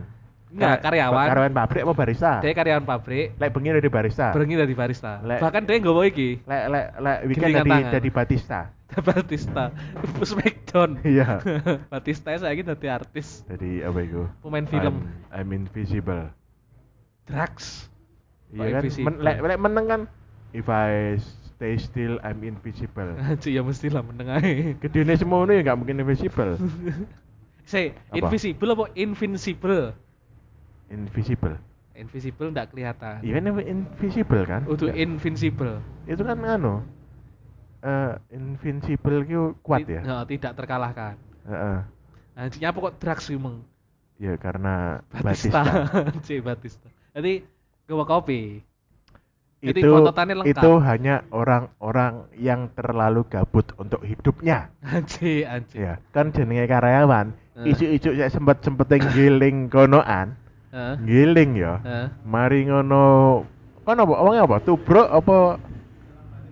Enggak, karyawan. Karyawan pabrik apa barista? Dhek karyawan pabrik. Lek bengi dari barista. Bengi dari barista. Lek, bahkan dhek nggawa iki. Lek lek lek weekend dadi dadi Batista. Batista, Smackdown. Iya. Batista saiki dadi artis. Jadi apa iku? Pemain film. I'm, I'm invisible. Drugs. Iya kan. Men- lek lek meneng kan if I stay still I'm invisible. Anjir ya mesti lah meneng ae. Gedene semono ya enggak mungkin invisible. Say, invisible apa invincible? Invisible. Invisible ndak kelihatan. Iya kan invisible kan? Udah invincible. Itu kan anu. Uh, invincible itu kuat ya? No, tidak terkalahkan. Heeh. Uh-uh. Anjing apa kok drugs emang? Ya karena Batista. Anjing Batista. Jadi gawa kopi. Itu fototannya lengkap. Itu hanya orang-orang yang terlalu gabut untuk hidupnya. Anjing, anjing. Ya, kan jenenge karyawan, uh. isu-isu sek sempet-sempete giling konoan. Heeh. Uh. Giling ya. Heeh. Uh. Mari ngono. Kono apa wong apa? Tubruk apa?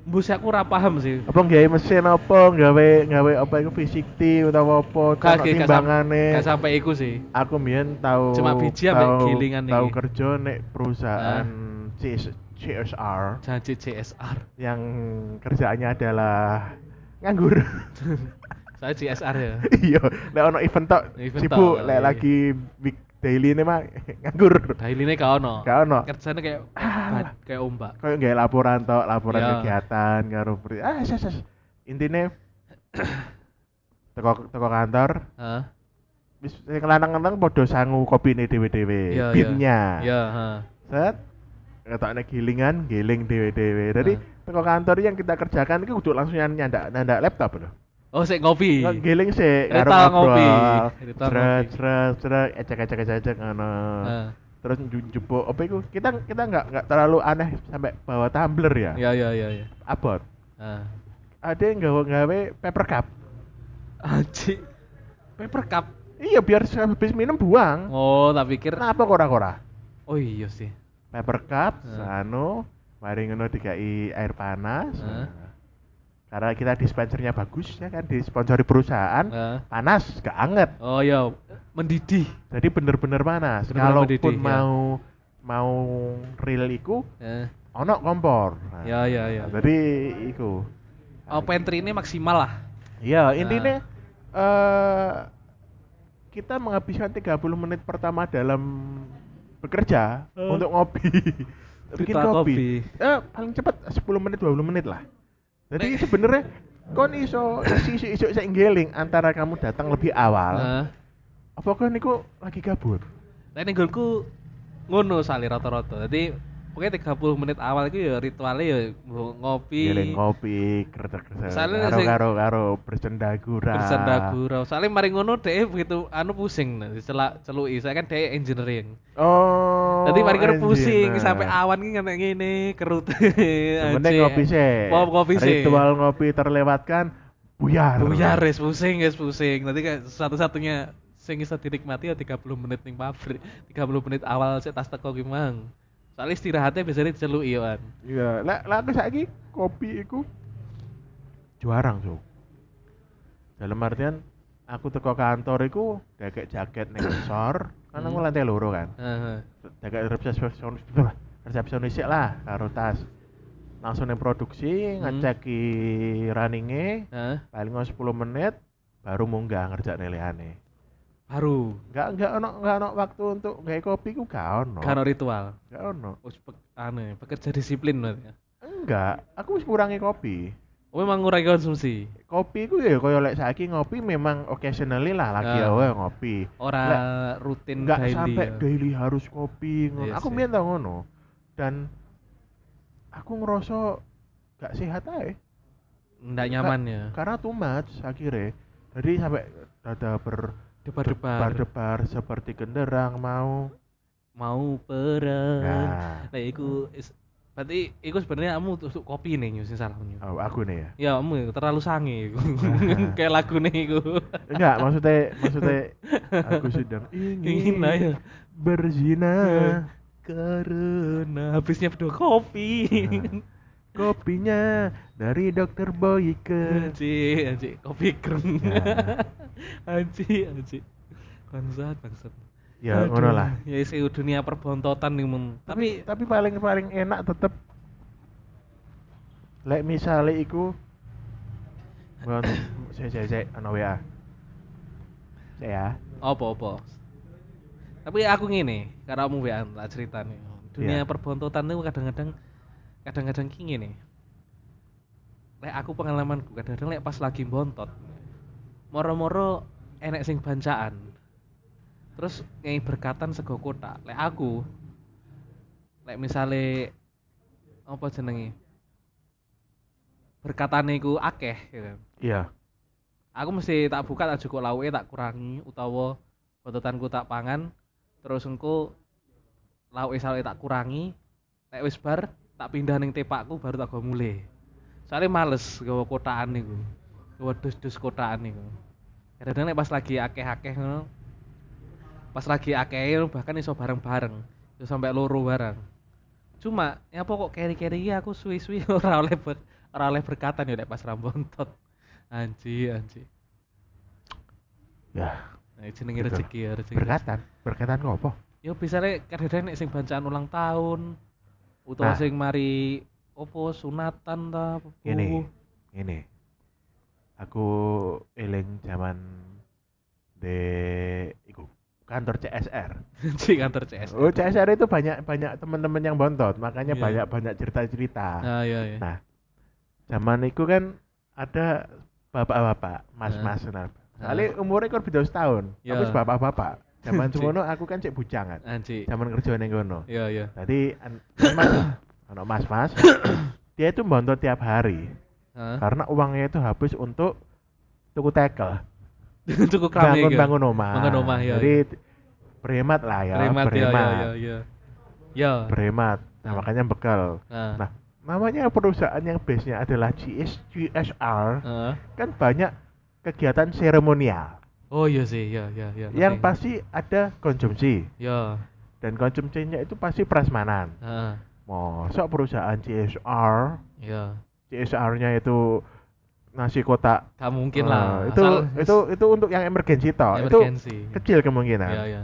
Mbus aku ora paham sih. Apa nggawe mesin apa, nggawe nggawe apa iku fisikti utawa apa timbangane. Gak sampai iku sih. Aku mbiyen tau cuma biji ambek gilingan iki. Tau kerja nek perusahaan C S R. Janji C S R. Yang kerjaannya adalah nganggur. Saya C S R ya. Iya, nek ono event tok sibuk, lek lagi big daily ini mah nganggur. Daily ini gak ono. Gak ono. Kerjanya kayak ah, kayak ombak. Kayak nggak laporan toh, laporan yeah. kegiatan, karo ah, ses ses. Intine teko teko kantor. Heeh. Wis kelanang-kelanang padha sangu kopine dhewe-dhewe. Yeah, binnya. Iya, heeh. Set ketokne gilingan, giling dhewe-dhewe. Jadi teko kantor yang kita kerjakan itu kudu langsung nyandak-nyandak laptop lho. Oh, sik ngopi. Giling sik karo ngopi. Sret sret sret ecek-ecek-ecek ngono. Heeh. Terus njupuk apa iku? Kita kita enggak enggak terlalu aneh sampai bawa tumbler ya. Iya iya iya iya. Abot. Heeh. Ada yang gawe-gawe paper cup. Anjir. Paper cup. Iya, biar habis minum buang. Oh, tak pikir. Kenapa kora-kora? Oh iya sih. Paper cup, sano, mari ngono dikai air panas. Heeh. Karena kita dispensernya bagus ya kan, disponsori perusahaan, uh. panas, gak anget. Oh iya, mendidih. Jadi bener-bener panas. Kalaupun ya. mau mau real iku, uh. ono kompor. Nah, ya ya ya. Jadi iku. Oh, pantry ini maksimal lah. Iya, intinya uh. uh, kita menghabiskan tiga puluh menit pertama dalam bekerja uh. untuk ngopi. Bikin kopi. Eh, paling cepat sepuluh menit dua puluh menit lah. Jadi sebenarnya kon iso isi iso sing geling antara kamu datang lebih awal. Heeh. Uh. Apa kon niku lagi gabut? Lah ning golku ngono sale rata-rata. Dadi pokoke tiga puluh menit awal iku ya rituale ya ngopi. Geling ngopi, kerja-kerja. Karo-karo bersendagura. Bersendagura. Soale mari ngono dhek begitu anu pusing celak celuki. Saya kan dhek engineering. Oh. Dadi mari karo pusing sampe awan ki ngene-ngene kerut. Sebenarnya ngopi sih. Pop kopi sih. Ritual ngopi terlewatkan buyar. Buyar wis pusing, wis pusing. Dadi kayak satu-satunya sing iso dinikmati ya tiga puluh menit ning pabrik. tiga puluh menit awal sik tas teko ki mang. Soalnya istirahatnya biasanya diceluk iwan. Iya, lah lah aku saiki kopi iku jarang so. Dalam artian aku teko kantor iku dagek jaket ning sor, kan aku lantai loro kan. Heeh. Dagek resepsionis lah, resepsionis lah karo tas. Langsung ning produksi, ngeceki runninge, paling sepuluh menit baru munggah ngerjakne liyane. Baru enggak enggak ono enggak ono waktu untuk gawe kopi ku gak ono. Gak ono ritual. Gak ono. Wis pe, ane pekerja disiplin berarti. Enggak, aku wis kurangi kopi. Oh, memang ngurangi konsumsi. Kopi ku ya koyo lek saiki ngopi memang occasionally lah lagi uh. ya ngopi. Ora lek, rutin enggak daily. Enggak sampai ya. Daily harus kopi ngono. Yes, aku mbiyen ta ngono. Dan aku ngerasa gak sehat ae. Ndak nyaman ya. Karena too much akhire. Jadi sampai dada ber debar-debar debar seperti genderang mau mau perang. Nah, iku is, berarti iku sebenarnya kamu tusuk kopi nih sing salahnya. Oh, aku nih ya. Ya, kamu terlalu sange iku. Kayak lagune iku. Enggak, maksudnya maksudnya aku sedang ingin ayo berzina karena habisnya berdua kopi. Nah. Kopinya dari dokter Boyke. Anci, anci, kopi keren. Ya. Anci, anci. Bangsat, bangsat. Ya ngono lah. Ya isi dunia perbontotan nih mung. Tapi tapi paling paling enak tetep lek misale iku ngono sik sik sik ana W A. Sik ya. Apa-apa. Tapi aku ngene, karena kamu W A tak ceritane. Dunia ya. Perbontotan niku kadang-kadang kadang-kadang kini nih, lek aku pengalamanku kadang-kadang lek pas lagi bontot, moro-moro enek sing bancaan, terus nyai berkatan sego kotak, lek aku, lek misale apa jenenge, berkatane iku akeh, gitu. Iya. Aku mesti tak buka tak cukup lauke tak kurangi, utawa bontotanku tak pangan, terus engko lauke sale tak kurangi, lek wis bar tak pindah ning tepakku baru tak gawe mulih. Soale males gawe kotakan niku. Gawe dus-dus kotakan niku. Kadang-kadang nek pas lagi akeh-akeh ngono. Pas lagi akeh bahkan iso bareng-bareng. Iso sampai loro bareng. Cuma ya apa kok keri-keri aku suwi-suwi ora oleh ber, ora oleh berkatan ya nek pas rambontot. Anji, anji. Ya, nek jenenge rezeki, rezeki. Berkatan, berkatan kok apa? Ya bisane kadang-kadang nek sing bancaan ulang tahun utawa nah. Sing mari opo sunatan ta opo ngene ngene aku eling jaman de iku kantor C S R di kantor C S R. Oh, C S R itu banyak banyak teman-teman yang bontot makanya yeah. Banyak-banyak cerita-cerita. Nah, iya, iya. Nah jaman iku kan ada bapak-bapak, mas-mas nah. Kali nah. Umure kan beda setahun, yeah. Tapi bapak-bapak. Zaman ngono aku kan cek bujangan. Anci. Zaman kerjaan yang ngono. Iya, iya. Tadi an- mas, mas-mas, dia itu bontot tiap hari. Huh? Karena uangnya itu habis untuk tuku tekel. Tuku keramik. Bangun-bangun omah. Bangun omah ya. Jadi berhemat lah ya, berhemat. Berhemat. Ya, ya, ya, ya. Berhemat. Nah, makanya bekal. Nah, nah namanya perusahaan yang base-nya adalah G S Q S R, uh. kan banyak kegiatan seremonial. Oh iya sih, ya ya ya. Yang okay. pasti ada konsumsi. Ya. Dan konsumsinya itu pasti prasmanan. Uh. Mosok perusahaan G S R, ya. G S R-nya itu nasi kotak. Tak mungkin uh, lah. Itu itu itu untuk yang emergency toh. Emergency. Itu kecil kemungkinan. Ya ya.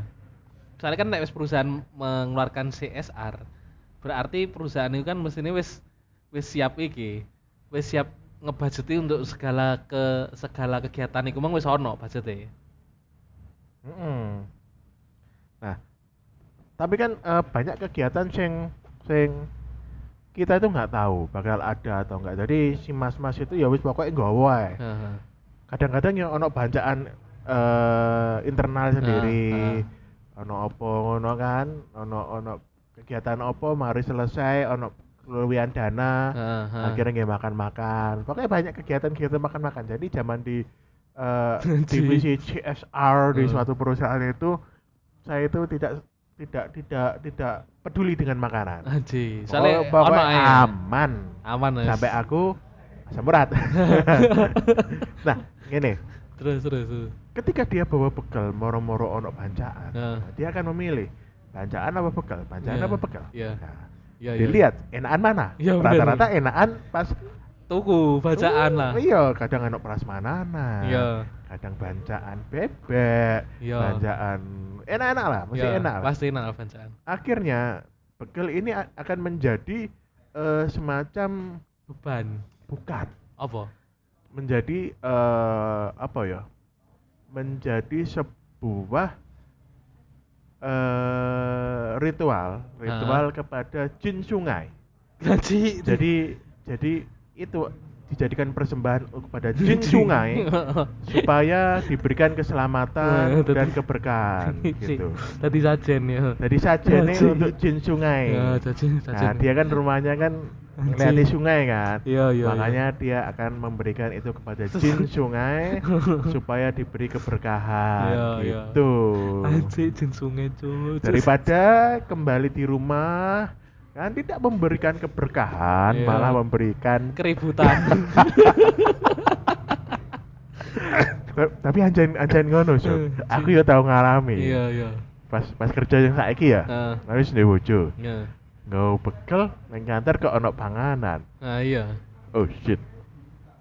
Soalnya kan nek wis perusahaan mengeluarkan C S R, berarti perusahaan itu kan mestinya wis wis siap iki, wis siap ngebudgeti untuk segala ke segala kegiatan iku mang wis ono budgete. Mm-hmm. Nah, tapi kan e, banyak kegiatan sing sing kita itu nggak tahu bakal ada atau nggak. Jadi si mas-mas itu ya wis pokoknya nggawa ae. Uh-huh. Kadang-kadang ya ono bancaan e, internal sendiri, uh-huh. ono apa ngono kan, ono ono kegiatan opo mari selesai ono keluwian dana, uh, uh. akhirnya nggih makan-makan. Pokoknya banyak kegiatan-kegiatan makan-makan. Jadi zaman di uh, divisi C S R uh. di suatu perusahaan itu saya itu tidak tidak tidak tidak peduli dengan makanan. Anjir. Soale ono aman. Aman wis. Sampai aku asam urat. Nah, ngene. Terus terus. Ketika dia bawa bekal moro-moro ono bancaan, uh. dia akan memilih bancaan apa bekal, bancaan yeah. apa bekal. Yeah. Nah, yeah, dilihat yeah. enakan mana. Yeah, rata-rata bener. Enakan pas tuku bacaan uh, lah. Iya, kadang anak prasmanana. Iya. Yeah. Kadang bancaan bebek, yeah. bancaan enak-enak lah, mesti yeah. enak lah. Pasti enak lah bancaan. Akhirnya bekal ini akan menjadi uh, semacam beban. Bukan. Apa? Menjadi uh, apa ya? Menjadi sebuah Uh, ritual, ritual uh. kepada jin sungai. Jadi, jadi, jadi itu dijadikan persembahan kepada jin sungai supaya diberikan keselamatan dan keberkahan. Gitu. Tadi sajen ya. Tadi sajen ini untuk jin sungai. Ya, sajen, sajen. Nah, dia kan rumahnya kan melewati sungai kan, ya, ya, makanya ya. Dia akan memberikan itu kepada jin sungai supaya diberi keberkahan ya, gitu. Ya. Anjir jin sungai cuy. Daripada kembali di rumah kan tidak memberikan keberkahan, ya. Malah memberikan keributan. Tapi anjen anjen ngono so, aku ya tahu ngalami. Iya iya. Pas pas kerja yang saiki ya, harus uh. dibojo. Iya. Nggo bekel nang kantor kok ono panganan. Ah iya. Oh shit.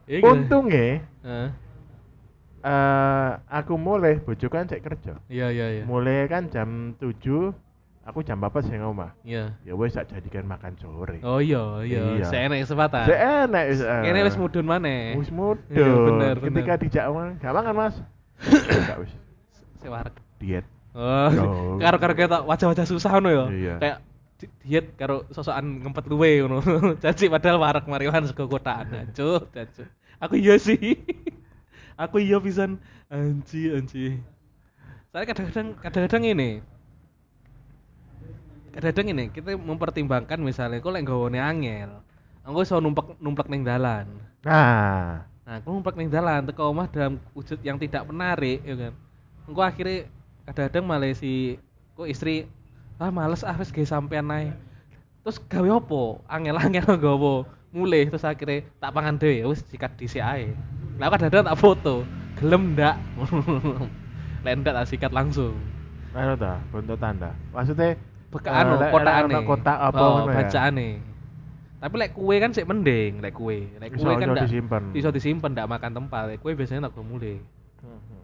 Iki. Untunge, heeh. Eh aku mulai bojoku kan cek kerja. Iya iya iya. Mulai kan jam tujuh, aku jam empat sing omah. Iya. Ya wis tak jadikan makan sore. Oh iya iya. Seenek kesempatan. Seenek wis. Kene wis mudun maneh. Wis mudun. Iya bener. Ketika dijak omah, gak mangan, Mas. Gak wis. Sewareg diet. Oh. Karo-karo ketok wajah-wajah susah ngono ya. Kayak diet karo sosokan ngempet luwe ngono. Caci padahal warek mariwan sego kotaan. Cuk, cuk. Aku iya sih. Aku iya pisan. Anji, anji. Soalnya kadang-kadang kadang-kadang ini. Kadang-kadang ini kita mempertimbangkan misalnya kok lek nggawone angel. Engko iso numplek-numplek ning dalan. Nah, nah, aku numplek ning dalan teko omah dalam wujud yang tidak menarik ya kan. Engko akhirnya kadang-kadang malah si kok istri ah males ah wis gawe sampean ae. Terus gawe opo? Angel-angel nggawa. Mulih terus akhire tak pangan dhewe wis sikat dhisik ae. Lah kadang-kadang tak foto. Gelem ndak? Lek ndak tak sikat langsung. Ngono ta, bentuk tanda. Maksude bekaan uh, kotaane. Kotak apa ngono ya. Bacaane. Tapi lek kue kan sik mending, lek kue. Lek kue kan ndak iso disimpen, ndak makan tempat. Lek kue biasanya tak go mulih. Heeh.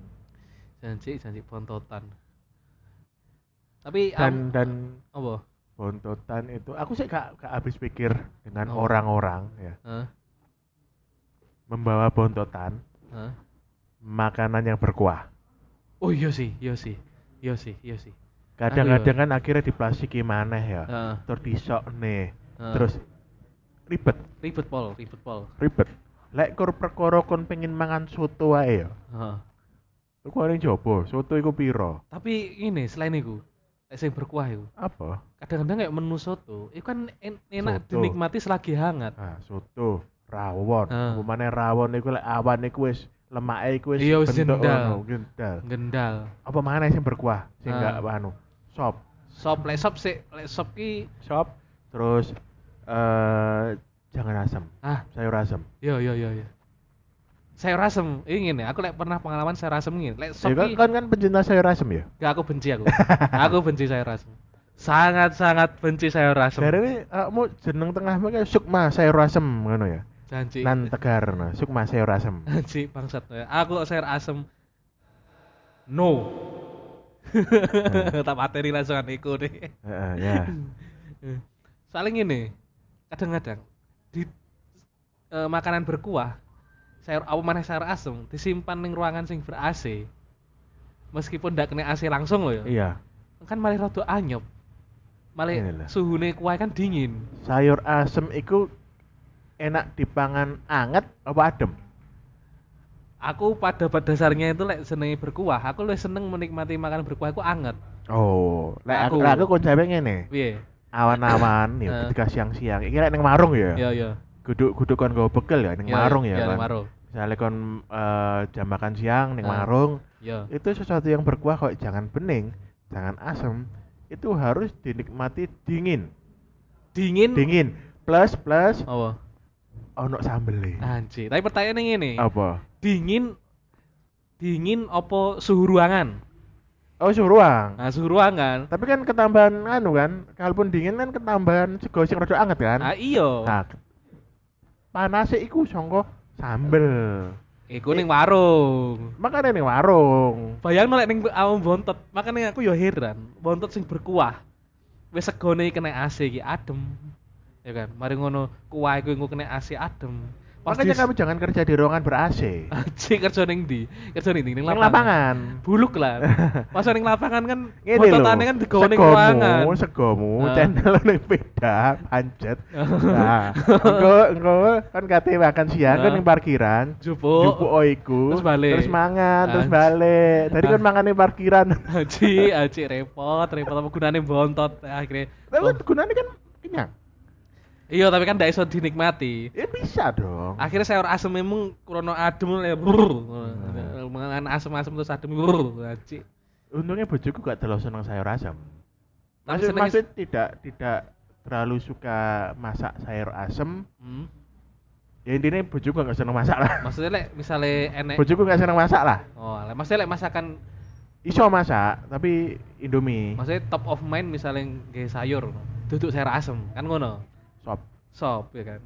Janji janji pontotan. Tapi dan um, dan apa? Bontotan itu aku sih gak gak habis pikir dengan oh. orang-orang ya. Huh? Membawa bontotan. Huh? Makanan yang berkuah. Oh iya sih, iya sih. Iya sih, iya sih. Kadang-kadang kan akhirnya diplastiki maneh ya. Heeh. Uh. Tur disokne. Uh. Terus ribet, ribet pol, ribet pol. Ribet. Lek kur perkara kon pengin mangan soto wae ya. Heeh. Uh. Iku areng jopo, soto iku piro? Tapi ini selain iku sing berkuah itu apa? Kadang-kadang kayak menu soto itu kan en- enak soto. Dinikmati selagi hangat. Nah, soto rawon, ah. Umpamane rawon itu like awan itu wis lemake iku wis bentuk ono gendal. Gendal. Apa maneh sing berkuah? Sing enggak uh. anu. Sop. Sop lek sop sik lek sop ki sop terus uh, jangan asem. Ah, sayur asem. Yo yo yo yo. Sayur asem, ingin ya. Aku lek pernah pengalaman sayur asem ngene. Lek sop ki kan kan pencinta sayur asem ya? Enggak, aku benci aku. Aku benci sayur asem. Sangat-sangat benci sayur asem. Dari kamu uh, jeneng tengahmu kayak sukma sayur asem ngono ya. Janji. Nan tegar no. Sukma sayur asem. Janji bangsat. Aku sayur asem. No. Hmm. Tak materi langsung iku deh. Heeh, ya. Saling ini. Kadang-kadang di uh, makanan berkuah sayur apa maneh sayur asem disimpan ning ruangan sing ber-A C. Meskipun ndak kena A C langsung loh ya. Iya. Kan malah rada anyep. Malah suhune kuah kan dingin. Sayur asem iku enak dipangan anget apa adem? Aku pada pada dasarnya itu lek like, seneng berkuah, aku lebih seneng menikmati makanan berkuah aku anget. Oh, lek aku aku konsepnya ngene. Piye? Awan-awan ya ketika siang-siang. Iki lek ning warung ya. Iya, iya. Guduk-guduk kan nggo bekel ya ning warung ya, ya, ya kan. Misalnya kon uh, jam makan siang ning nah, warung. Iya. Itu sesuatu yang berkuah kok jangan bening, jangan asem, itu harus dinikmati dingin. Dingin? Dingin. Plus plus. Oh. Ono sambele. Anjir. Tapi pertanyaane ngene. Apa? Dingin dingin apa suhu ruangan? Oh, suhu ruang. Nah, suhu ruangan. Tapi kan ketambahan anu kan, kalaupun dingin kan ketambahan sego sing rada anget kan? Ah, iya. Nah, panase iku sangka sambel. Iku ning warung. Makane ning warung. Bayangno lek ning awam bontot, makane aku yo heran. Bontot sing berkuah. Wis segone kena A C iki adem. Ya kan? Mari ngono kuah iku engko kena A C adem. Makanya kamu jangan kerja di ruangan ber-A C. Acik kerja ning ndi? Kerja ning ning lapangan. lapangan. Buluk lah. Masa ning lapangan kan bototane kan digawe ning ruangan. Segomu, segomu, uh. channel ning beda, pancet. Nah, engko engko kan kate makan siang uh. kan ning parkiran. Jupuk. Jupuk oiku. Terus balik. Terus mangan, Anj- terus balik. Tadi kan mangan ning parkiran. Acik, acik repot, repot apa gunane bontot akhirnya. Lah gunane kan kenyang. Iya, tapi kan ndak iso dinikmati. Ya bisa dong. Akhirnya sayur asem emang krono adem lho. Hmm. Mangan asem-asem terus adem lho, Cik. Untungnya bojoku gak terlalu seneng sayur asem. Maksud, maksud is- tidak tidak terlalu suka masak sayur asem. Hmm. Ya intinya bojoku gak seneng masak lah. Maksudnya lek misale enek bojoku gak seneng masak lah. Oh, lek maksudnya lek masakan iso masak tapi Indomie. Maksudnya top of mind misalnya nggae sayur, duduk sayur asem, kan ngono. Sop. Sop ya kan.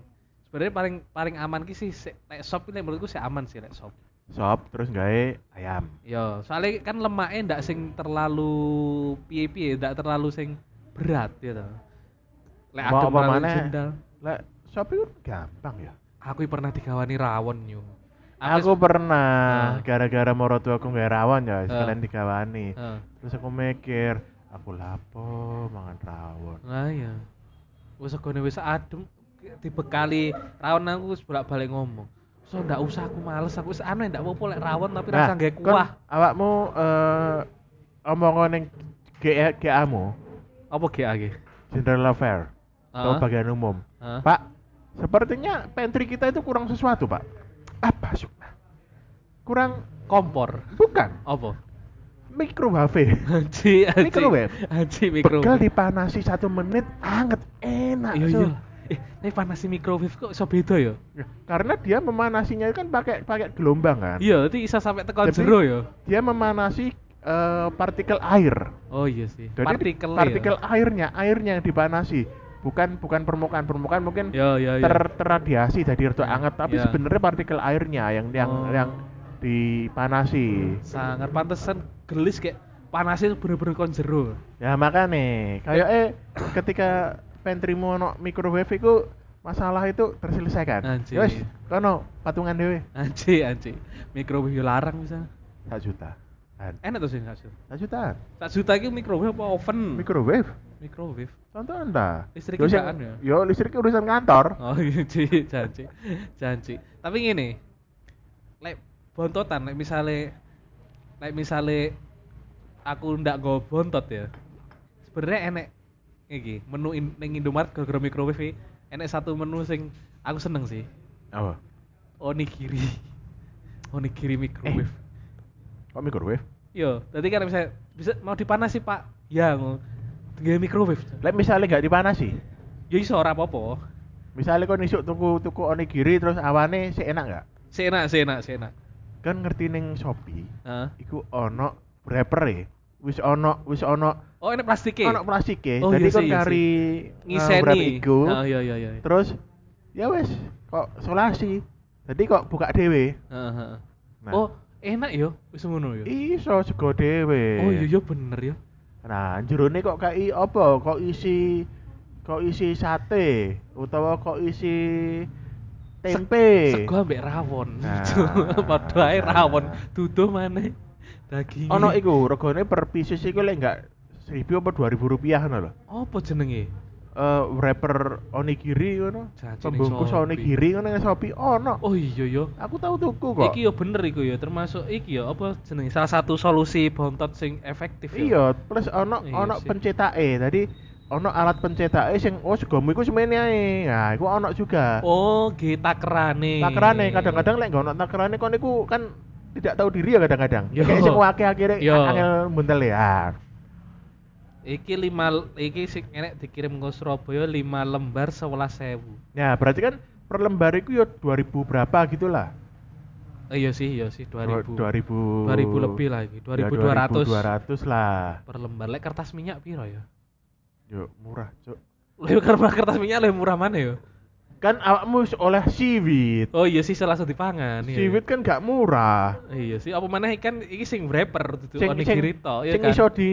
Sebenarnya paling paling aman ki sih nek sop iki menurutku sih aman sih nek sop. Sop terus gawe ayam. Yo, soalnya kan lemaknya ndak sing terlalu piye-piye, ndak terlalu sing berat ya to. Lek adem terlalu jendal. Lek sop itu gampang ya. Aku pernah digawani rawon yo. Aku, aku pernah uh, gara-gara moro tuaku gawe rawon ya, sekalian uh, digawani. Uh, terus aku mikir, aku lapo mangan rawon. Lah ya. Wis gone wis adem dibekali rawon aku wis bolak-balik ngomong. So ndak usah aku males aku wis anu ndak apa-apa lek rawon tapi nah, rasa nggae kuah. Awakmu eh omongane ning G A-mu. Apa G A iki? General Affair. Atau uh-huh. bagian umum. Uh-huh. Pak, sepertinya pantry kita itu kurang sesuatu, Pak. Apa sih? Kurang kompor. Bukan. Apa? Microwave. Aji, aji. Microwave. Aji microwave. Bekal dipanasi satu menit anget enak. Iya, so. Iya. Eh, ini panasi microwave kok iso beda ya? Karena dia memanasinya kan pakai pakai gelombang kan. Iya, itu bisa sampai tekan jero ya. Dia memanasi uh, partikel air. Oh iya sih. Jadi partikel partikel ya. airnya, airnya yang dipanasi. Bukan bukan permukaan, permukaan mungkin yo, yo, yo. Ter, terradiasi jadi rada anget, tapi yo. Sebenarnya partikel airnya yang yang oh. yang dipanasi. Sangar pantesan gelis kayak panasnya bener-bener kon jero. Ya makane, kayak eh ketika pantry ono microwave iku masalah itu terselesaikan. Wes, kono patungan dhewe. Anci, anci. Microwave yo larang misalnya satu juta. Enak to sing satu juta. satu juta. satu juta iki microwave apa oven? Microwave. Microwave. Contoh Anda. Listrik kan ya. Yo listrik urusan kantor. Oh iya, janji. Janji. Tapi ngene. Lek bontotan, like misale, like misale aku ndak nggo bontot ya. Sebenarnya enek iki menu in, ning Indomaret gara-gara microwave enek satu menu sing aku seneng sih. Apa? Onigiri. Onigiri microwave. Eh. Oh, microwave? Yo, tadi kan bisa bisa mau dipanas sih, Pak. Ya, mau. Nggih microwave. Lah misale gak dipanas sih? Ya iso ora apa-apa. Misale kon isuk tuku-tuku onigiri terus awane sik enak enggak? Sik enak, sik enak, sik enak. Kan ngerti ning Shopee. Heeh. Iku ono wrapper-e. Wis ono, wis ono. Oh, ini plastike. Ono plastike. Oh, jadi kon kari ngiseni. Oh, iya iya iya. Terus ya wis, kok solasi. Jadi kok buka dhewe. Heeh. Nah. Oh, enak yo, wis ngono yo. Iso sego dhewe. Oh, iya iya bener yo. Nah, jerone kok kaya apa? Kok isi kok isi sate utawa kok isi tempe. Sego ambek rawon. Nah, padha ae rawon duduh maneh daging. Ono iku regane per pieces iku lek enggak seribu apa dua ribu rupiah ngono lho. Apa jenenge? Eh wrapper onigiri ngono. Pembungkus onigiri ngono nang Shopee ono. Oh iya ya. Aku tau tuku kok. Iki ya bener iku ya, termasuk iki ya apa jenenge salah satu solusi bontot sing efektif ya. Iya, plus ono ono pencetake. Tadi ono alat pencetake sing oh segomu iku semene ae. Nah, iku ono juga. Oh, nggih takerane. Takerane kadang-kadang lek gak ono takerane kon niku kan tidak tahu diri ya kadang-kadang. Kayak sing akeh-akeh angel buntel ya. Iki lima, iki sing enek dikirim ke Surabaya lima lembar sewelas ribu. Nah, berarti kan per lembar itu ya dua ribu berapa gitulah. Eh, iya sih, iya sih dua ribu. dua ribu. dua ribu lebih lagi, dua ribu dua ratus. Ya, dua ribu dua ratus lah. Per lembar lek kertas minyak piro ya? Yo murah, Cuk. Lek kertas minyak lek murah mana ya? Kan awakmu oleh siwit. Oh iya sih langsung dipangan. Siwit iya. Kan gak murah. Iya sih apa maneh kan iki sing wrapper dudu onigiri to ya kan. Sing iso di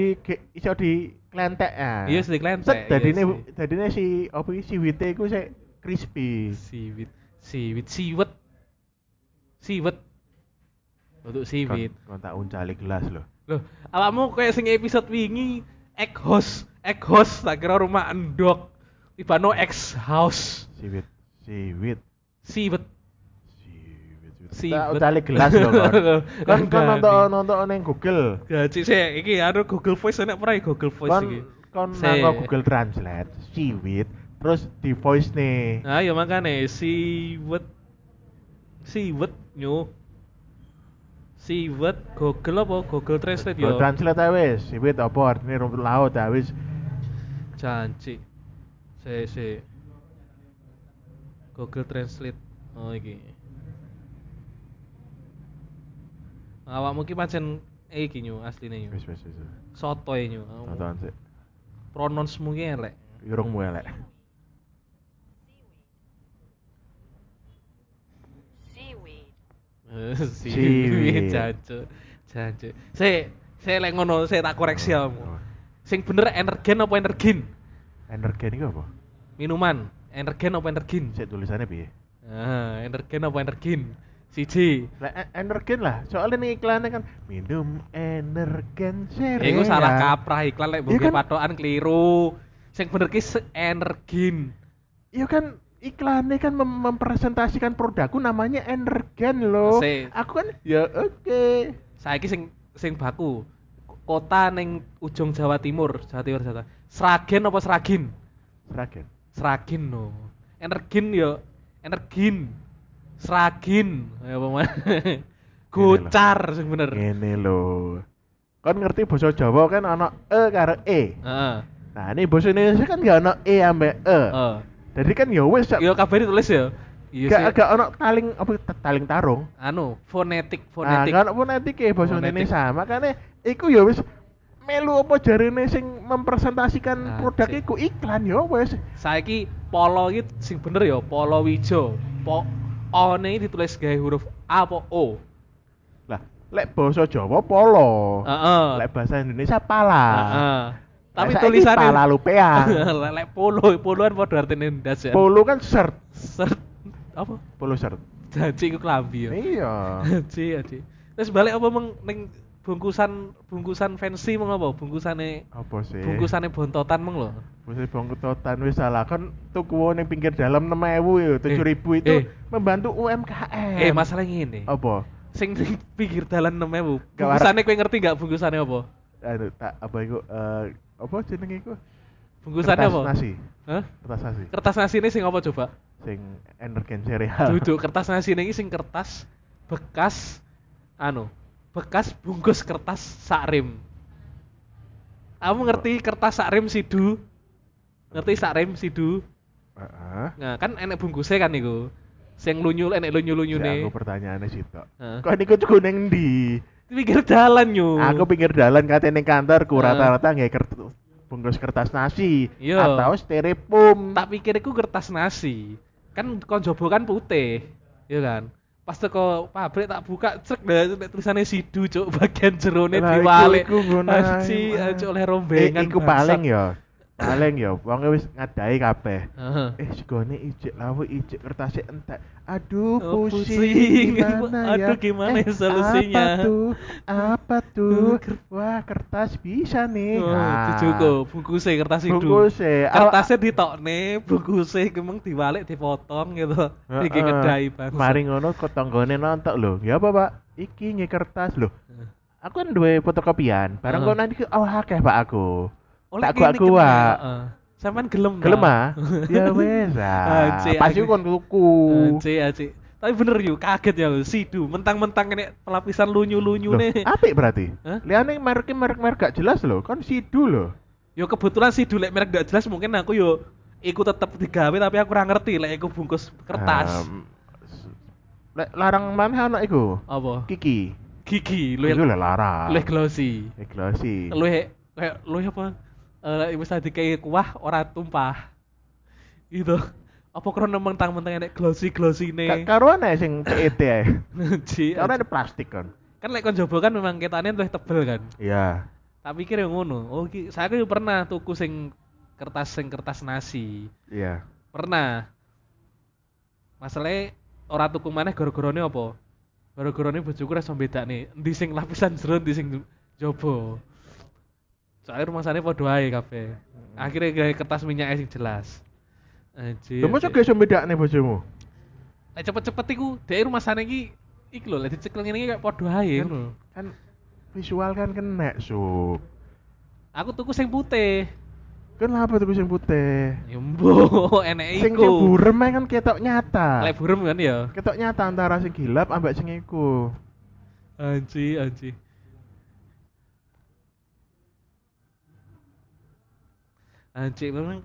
iso di klentek ya. Iya sing klentek. Dadine dadine si opo iki siwite iku sik crispy. Siwit, siwit, siwet. Siwet. Untuk siwit. Kon tak uncali gelas lho. Loh, awakmu koyo sing episode wingi egg house, egg house tak kira rumah endok. Ibano egg house. Siwit. Siwit. Siwit. Siwit. Siwit. Udah le gelas lho kon. Kon nonton-nonton ning Google. Ya cik sik iki anu Google Voice enak prai Google Voice iki. Kon nang Google Translate, siwit terus di voice ne. Ah ya makane siwit. Siwit nyu. Siwit Google apa Google Translate yo. Google Translate ae wis, siwit apa artine rumput laut ae wis. Janji. Sik sik. Google Translate. Oh iki. Awakmu ki pancen iki nyu asline nyu. Wis wis wis. Sotoe nyu. Sotoan sik. Pronounsmu ki elek. Irungmu elek. Seaweed. Seaweed jancuk. Jancuk. Sik, sik lek ngono sik tak koreksi awakmu. Sing bener Energen apa Energen? Energen iku apa? Minuman. Energen apa Energen? Saya tulisannya piye? Ah, Energen apa Energen? Siji. Lah Energen lah. Soalnya nih iklannya kan minum Energen Ceria. Iku salah kaprah iklan lek mbok patokan keliru. Sing bener ki Energen. Iya kan iklannya kan mem- mempresentasikan produkku namanya Energen loh. Se- Aku kan ya oke. Okay. Saiki sing sing baku. Kota ning ujung Jawa Timur, Jawa Timur Jawa. Sragen apa Sragen? Sragen. Sragen no. Energen yo, Energen. Sragen. Ya apa man? Gocar sing bener. Ngene lho. Kon ngerti basa Jawa kan ana e karo e. Heeh. Nah, ini basa Indonesia kan gak ana e ambek e. Heeh. Jadi kan yo wis yo kabeh ditulis yo. Iya sih. Gak ana taling apa taling tarung. Anu, fonetik, fonetik. Nah, kan fonetik e basa Indonesia, makane iku yo wis melu apa jarene sing mempresentasikan nah, produk iku iklan yo wis. Saiki polo iki sing bener yo, polo wijo. Po one ditulis gawe huruf A apa O. Lah, lek basa Jawa polo. Heeh. Uh-uh. Lek basa Indonesia pala. Heeh. Uh-uh. Tapi nah, tulisane pala lupeang. Lek polo, poloan padha artine ndas ya. Polo kan shirt. Shirt apa? Polo shirt. Janji iku klambi yo. Iya. Janji, janji. Terus balik apa meng ning bungkusan bungkusan fancy mong apa bungkusane apa sih bungkusane bontotan mong lho bungkusane bontotan wis salah kan tuku ning pinggir dalam enam ribu yo tujuh ribu itu eh. Membantu U M K M eh masalah ngene apa sing ning pinggir dalan enam ribu bungkusane kowe ngerti gak bungkusane apa aduh tak apa iku uh, apa jenenge iku bungkusane apa kertas nasi heh kertas nasi kertas nasine sing apa coba sing Energen cereal duduk kertas nasine iki sing kertas bekas anu, bekas bungkus kertas sakrim. Kamu ngerti kertas sakrim sidu? Ngerti sakrim sidu? Uh-huh. Nah, kan enek bungkusnya kan iku. Sing lunyul enek lunyul-lunyune. Ya aku pertanyaane sitok. Uh. Kok niku tuku nang ndi? Pinggir dalan yo. Aku pinggir dalan kate ning kantorku uh. rata-rata nggae kertas bungkus kertas nasi yo. Atau styrofoam. Tak pikir iku kertas nasi. Kan kon jobo kan putih. Iya kan? Pas teko pabrik tak buka cek nek tulisane sidu cuk bagian jerone diwalek. Anci cuk oleh rombengan. Iku paling ya. Paling ya wong wis ngadai kabeh. Uh-huh. Eh segone ijik lawe ijik kertase entek. Aduh oh, pusing. Gimana ya? Aduh gimana eh, solusinya? Apa tuh? Apa tuh? Wah, kertas bisa nih. Oh, nah. Cukup bungkuse kertas sidu. Bungkuse. Kertase ditokne, bungkuse kemeng diwalek dipotong gitu. Iki kedai bang. Mari ngono ketonggone nontok lho. Ya apa, Pak? Iki nge kertas lho. Aku kan duwe fotokopian. Bareng uh-huh. kok nanti oh akeh Pak aku. Oleh tak gua gua. Heeh. Sampean gelem. Gelem ah. Ya wis ah. Pas iku kon tuku. Cek cek. Tapi bener yo kaget ya lho sidu. Mentang-mentang kene pelapisan lunyu-lunyune. Apik berarti. Huh? Liane merek merek-merek gak jelas lho. Kon sidu lho. Yo kebetulan sidu lek merek gak jelas mungkin aku yo iku tetep digawe tapi aku ora ngerti lek iku bungkus kertas. Um, lek larang maneh ana iku. Apa? Kiki. Kiki luwih larang. Luwih glossy. Luwih glossy. Luwih kayak luwih apa? Eh uh, wis tadi kayak kuah ora tumpah. Gitu. Apa krono mentang-mentang enek glossy-glossine. Karoan ae sing P E T ae. Nji. Ora plastik kan. Kan lek kon njoba kan memang ketane luwih tebel kan. Iya. Yeah. Tak pikir yo ngono. Oh iki saya kan pernah tuku sing kertas sing kertas nasi. Iya. Yeah. Pernah. Masalahe ora tuku maneh gara-garane apa? Gara-garane bojoku ra iso bedakne endi sing lapisan jero endi sing njoba. Soalnya rumah sana podo ae kabeh. Akhirnya gawe kertas minyak sing jelas. Anjir. Lha mosok iso bedakne bojomu? Lah cepet-cepet iku, dhek rumah sana iki iki lho, lek dicekel ngene iki kok podo ae ngono. Kan visual kan kena, Sup. Aku tuku sing putih. Kenapa tuku sing putih? Ya mbok eneke iku. Sing burem kan ketok nyata. Lek burem kan ya. Ketok nyata antara sing gilap ambek sing iku. Anjir, anjir. Anjir, memang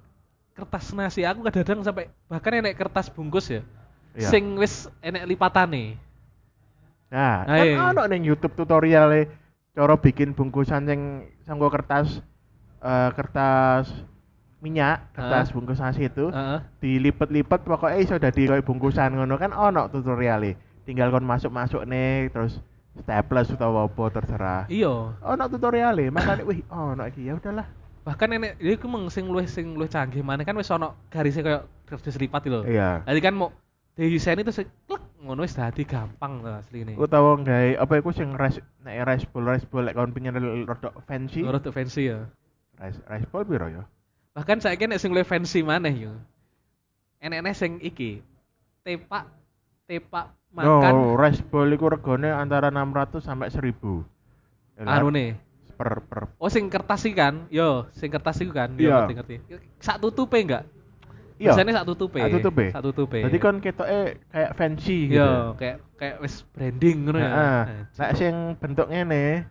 kertas nasi aku kadang-kadang sampai bahkan enek kertas bungkus ya. Iya. Sing wis enek lipatane. Nah, Aye. Kan ono ning YouTube tutoriale cara bikin bungkusan sing sanggo kertas uh, kertas minyak, kertas uh-huh. bungkus nasi itu uh-huh. dilipet-lipet pokoke iso dadi koyo bungkusan ngono kan ono tutoriale. Tinggal kon masuk-masukne terus staples utawa apa terserah. Iya. Ono tutoriale, makane wih ono iki ya udahlah. Bahkan enek iki mung sing luwih sing luwih canggih maneh kan wis ana garise koyo kertas lipat lho. Iya. Dadi kan mau diseni terus klek ngono wis dadi gampang to asline. Utawa gawe apa iku sing res nek rice bowl rice bowl lek kon pengin rodok fancy. Rodok fancy ya. Rice rice bowl piro ya? Bahkan saiki nek sing luwih fancy maneh yo. Enek-enek sing iki. Tepak tepak makan. Oh, rice bowl iku regane antara enam ratus sampai seribu. Anune per per oh sing kertas iki kan yo sing kertas iku kan yo yeah. Ngerti sak tutupe enggak iya yeah. Biasane sak tutupe sak tutupe dadi kon ketoke kayak fancy yo, gitu yo kayak kayak wis branding ngono ya nek sing bentuk ngene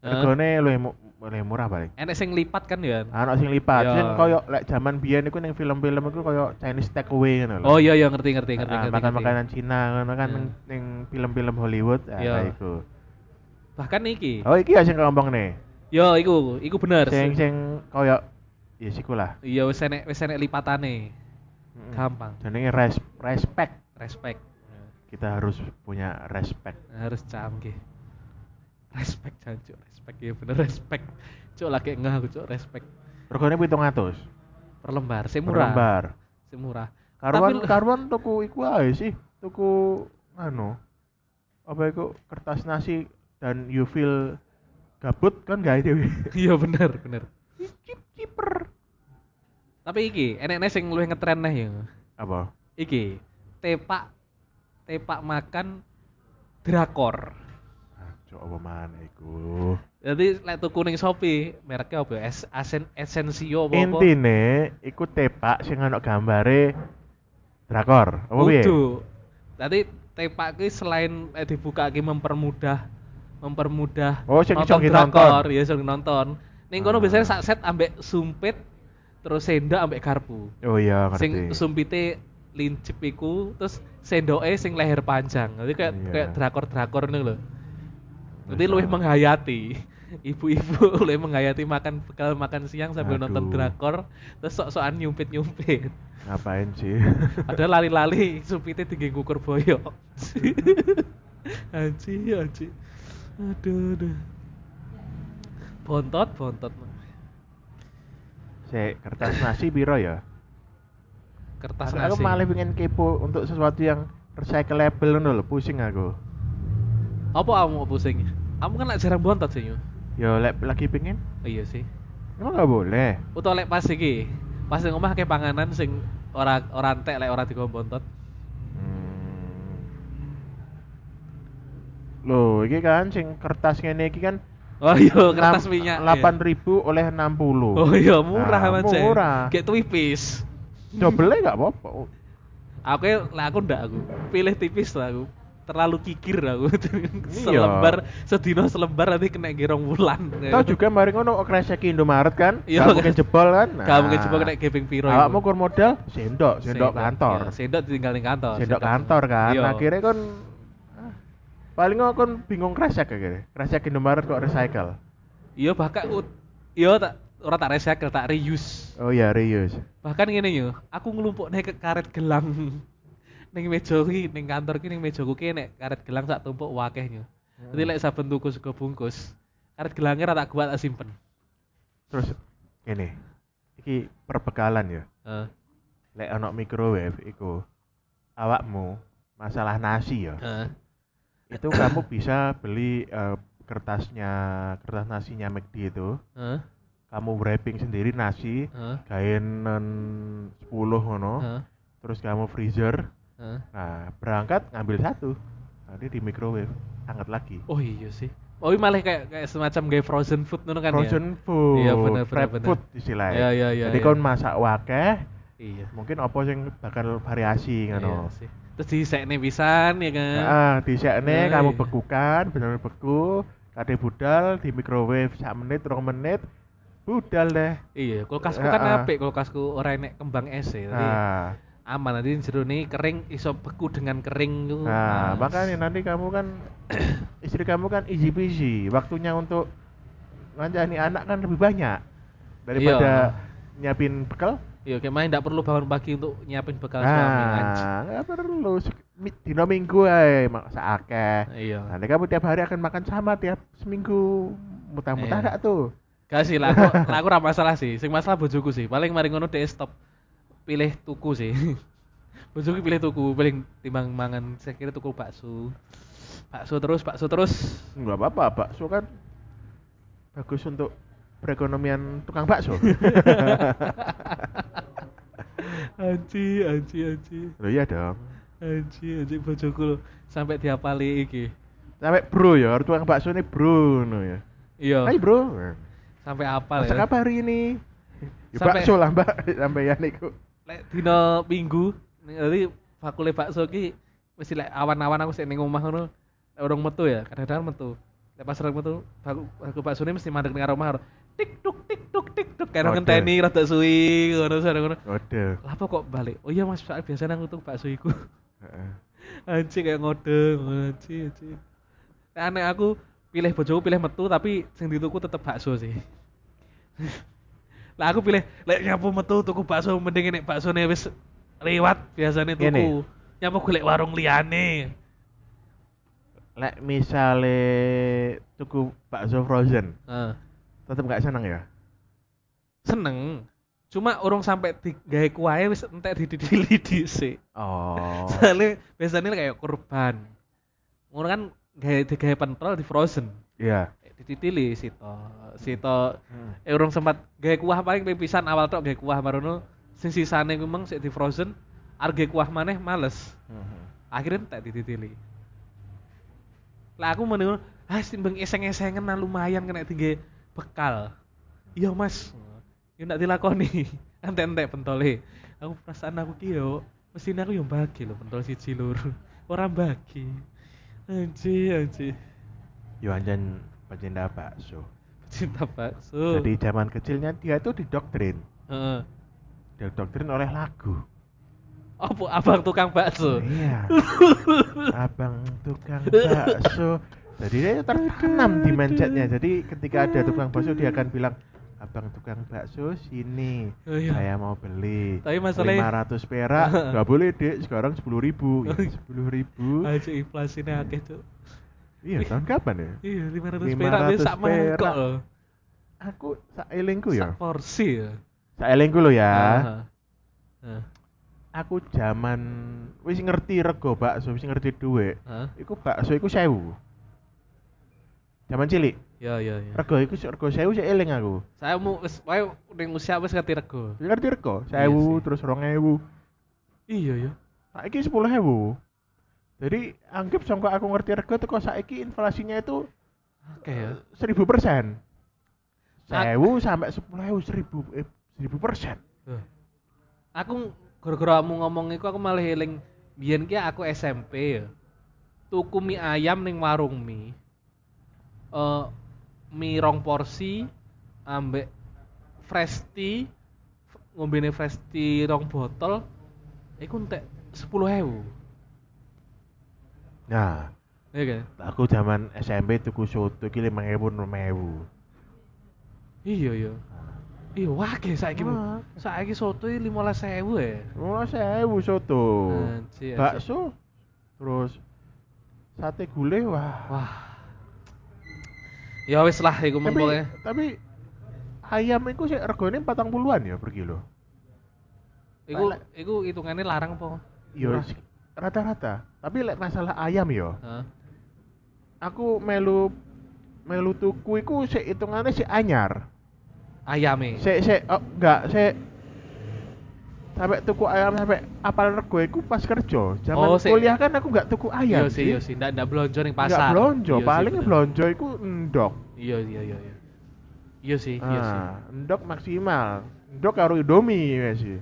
regane luwih murah paling enek sing lipat kan ya ana sing lipat sing koyo lek jaman biyen iku ning film-film iku koyo Chinese takeaway ngono lho oh iya iya ngerti ngerti ngerti ngerti makanan-makanan Cina ngono kan ning film-film Hollywood ah iku. Bahkan iki. Oh iki ya sing ngomong ne. Yo iku, iku bener. Sing sing koyo ya siku lah. Iya wis enek wis enek lipatane. Mm-hmm. Gampang. Jenenge res, respect, respect. Yeah. Kita harus punya respect. Harus canggih. Respect jancuk, respect ya bener respect. Cuk lagi ngeh aku cuk respect. Regane pitung atus per lembar, sing murah. Per lembar, sing murah. Karuan karuan tuku iku ae sih, tuku anu. Apa iku kertas nasi dan you feel gabut kan gawe dhewe. Iya bener, bener. Cip-ciper. Tapi iki enek-enek sing luwih ngetren neh ya. Apa? Iki tepak tepak makan drakor. Ah, cok apa maneh iku. Dadi lek tuku ning Shopee, mereke apa? Es Asen Essensio apa-apa. Intine iku tepak sing ana gambare drakor. Apa piye? Dadi tepak ki selain eh, dibuka ki mempermudah mempermudah oh, nonton drakor, ya sering nonton. Ning kono ah. biasanya sak set ambek sumpit terus sendok ambek garpu. Oh iya, ngerti. Sing sumpite lincip iku terus sendoke sing leher panjang. Jadi kayak yeah. kayak drakor-drakor ngono lho. Jadi luwih menghayati. Ibu-ibu oleh menghayati makan bekal makan siang sambil Aduh. nonton drakor terus sok-sokan nyumpit-nyumpit. Ngapain sih? Ada lali-lali supite tinggi ngukur boyok. Anji, anji. Aduh, aduh. Bontot, bontot. Sik, kertas nasi piro ya? Kertas nasi. Aku malah pengen kepo untuk sesuatu yang recyclable ngono lho, pusing aku. Apa kamu pusing? Kamu kan lak jarang bontot sih, Yu. Ya lek lagi pengin. Oh, iya sih. Emang enggak boleh. Utawa lek pas iki, pas nang omah akeh panganan sing ora ora entek lek ora digo bontot. Hmm. Loh, iki kan sing kertas ngene iki kan. Oh iya, kertas enam, minyak. delapan ribu oleh enam puluh. Oh iya, murah nah, amat. Murah. Gek tipis. Dobelnya enggak apa-apa. Aku lek aku ndak aku. Pilih tipis lah aku. Terlalu kikir aku. Selembar sedino selembar nanti kena gerong bulan. Tau juga mari ngono kreseki Indomaret kan? Iya, mungkin jebol kan. Nah, kamu mungkin jebol kena geping piro. Awakmu kur modal sendok, sendok kantor. Ya, sendok ditinggal ning kantor. Sendok kantor kan. Yo. Akhirnya kon ah, paling kon bingung kresek akhirnya. Kresek Indomaret kok recycle. Iya, bahkan iya tak ora tak recycle, tak reuse. Oh iya, reuse. Bahkan ngene yo, aku nglumpukne ke karet gelang. Ning meja iki ning kantor iki ning mejaku ki nek karet gelang sak tumpuk wakeh nyo. Dadi lek saben tuku sego bungkus, karet gelange ra tak kuat tak simpen. Terus ngene. Iki perbekalan ya. Heeh. Uh. Lek ana microwave iku awakmu masalah nasi ya. Heeh. Uh. Itu kamu bisa beli uh, kertasnya, kertas nasinya McD itu. Heeh. Uh. Kamu wrapping sendiri nasi, uh. gaenen sepuluh ngono. Uh. Terus kamu freezer. Nah, berangkat ngambil satu. Nanti di microwave, hangat lagi. Oh iya sih. Oh iya malah kayak kayak semacam kayak frozen food ngono kan ya. Frozen food. Iya benar benar. Frozen food istilahnya. Iya iya iya. Jadi iya. Kon masak wakeh. Iya. Mungkin apa sing bakal variasi ngono. Iya sih. Terus disekne pisan ya kan. Heeh, disekne oh, iya. Kamu bekukan, bener-bener beku, kate budal di microwave sak menit, rong menit. Budal deh. Iya, kulkasku kan uh, apik, kulkasku ora enek kembang es e. Heeh. Aman nanti jero nih kering iso beku dengan kering tuh. Nah, nah, makanya nanti kamu kan istri kamu kan easy peasy. Waktunya untuk nganjani anak kan lebih banyak daripada iyo. Nyiapin bekal. Iya, kemarin enggak perlu bangun pagi untuk nyiapin bekal nah, suami aja. Enggak perlu. Dino minggu ae masak akeh. Iya. Nanti kamu tiap hari akan makan sama tiap seminggu. Mutah-mutah enggak tuh. Enggak sih lah, aku, aku ra masalah sih. Sing masalah bojoku sih. Paling mari ngono dhek stop. Pilih tuku sih. Bojoku pilih tuku, paling timbang mangan saya kira tuku bakso. Bakso terus, bakso terus. Enggak apa-apa, bakso kan bagus untuk perekonomian tukang bakso. Anci, anci, anci. Loh iya dong. Anci, anci bojoku sampai diapali iki. Sampai bro ya, tukang bakso ini bro no ya. Iya. Hai bro. Sampai apal ya. Masak apa hari ini? Ya bakso lah, Mbak, sampeyan iku. Lek dina Minggu, nanti bakule bakso ki mesti lek awan-awan aku sik ning omah ngono, lek urung metu ya, kadang-kadang metu. Lek pas urung metu, bakul baksone mesti mandeg ning omah. Tik tuk tik tuk tik tuk karo ngenteni rada suwi ngono sore ngono. Waduh. Lah apa kok balik? Oh iya Mas, biasane aku tuh bakso iku. Heeh. Anjing kayak ngode, anjing, anjing. Nek aku pilih bojoku pilih metu tapi sing dituku tetep bakso sih. Lah aku pilih lek nyapu metu tuku bakso mending nek baksone wis liwat biasane tuku. Nyapu golek warung liyane. Lek misale tuku bakso frozen. Heeh. Uh. Tetep gak seneng ya? Seneng. Cuma urung sampe digawe kuahe wis entek dididili dhisik. Oh. Soale biasane kayak kurban. Ngono kan gawe digawe pentol di frozen. Iya. Yeah. Dititili sito sito hmm. eh urung sempat gawe kuah paling pisan awal tok gawe kuah marono sing sisane memang sik di frozen arep gawe kuah maneh males hmm. akhirnya tak dititili lah aku meneng ah timbang eseng-esengen nah lumayan kena digawe bekal iya mas yo ndak dilakoni entek-entek pentole aku perasaan aku ki yo mesine aku yo bagi lho pentol siji loro orang bagi. Anji, anji. Yo anjen pecinta bakso. Pecinta bakso. Jadi zaman kecilnya dia itu didoktrin. Heeh. Uh. Didoktrin oleh lagu. Apa abang tukang bakso? Iya. Abang tukang bakso. Jadi dia tertanam di mindsetnya. Jadi ketika ada tukang bakso dia akan bilang, abang tukang bakso sini, oh, iya. saya mau beli. Tapi masalahnya lima ratus perak, nggak boleh dek, sekarang sepuluh ribu. Ya, sepuluh ribu. Aja inflasinya akeh tuh. Iya, tahun kapan ya? Iya, lima ratus perak dia sak mangkok. Aku sak elingku ya. Sak porsi ya. Sak elingku lo ya. Uh, uh. Aku zaman wis ngerti rego bakso, wis ngerti duit. Uh. Iku bakso iku sewu. Jaman cilik. Ya ya ya. Rego iku rego sewu sik eling aku. Saya mu wis wae ning usia wis ngerti rego. Ngerti rego sewu terus rong ewu. Iya ya. Saiki sepuluh ewu. Jadi anggap sangko aku ngerti rego teko saiki inflasinya itu akeh ya. seribu persen. Sewu sampai sepuluh ewu seribu eh seribu persen. Aku gara-gara kamu ngomong iku aku malah eling biyen ki aku S M P ya. Tuku mie ayam ning warung mie. Uh, mie rong porsi ambek fresh tea, ngombene fresh tea rong botol iku entek sepuluh ewu. Nah, iya kan? Aku zaman S M P tuku soto iki lima ribu enam ribu. Iya ya. Iya wae saiki. Ah. Saiki soto lima belas ribu ya. lima belas ribu soto. Anjir. Bakso terus sate gulai wah. Wah. Ya wis lah iku mengkoe. Tapi ayam iku sik regane empat puluhan ya per kilo. Iku Lala. Iku hitungane larang apa? Ya rata-rata. Tapi lek masalah ayam ya. Heeh. Aku melu melu tuku iku sik hitungane sik anyar. Ayame. Sik sik oh, enggak sik sampai tuku ayam sampai apal rego iku pas kerja. Zaman oh, kuliah kan aku enggak tuku ayam. Iya sih, iya sih, ndak ndak blonjo ning pasar. Enggak blonjo, paling blonjo iku endok. Iya iya iya iya. Iya sih, ah, iya sih. Endok maksimal. Endok karo Indomie wis sih.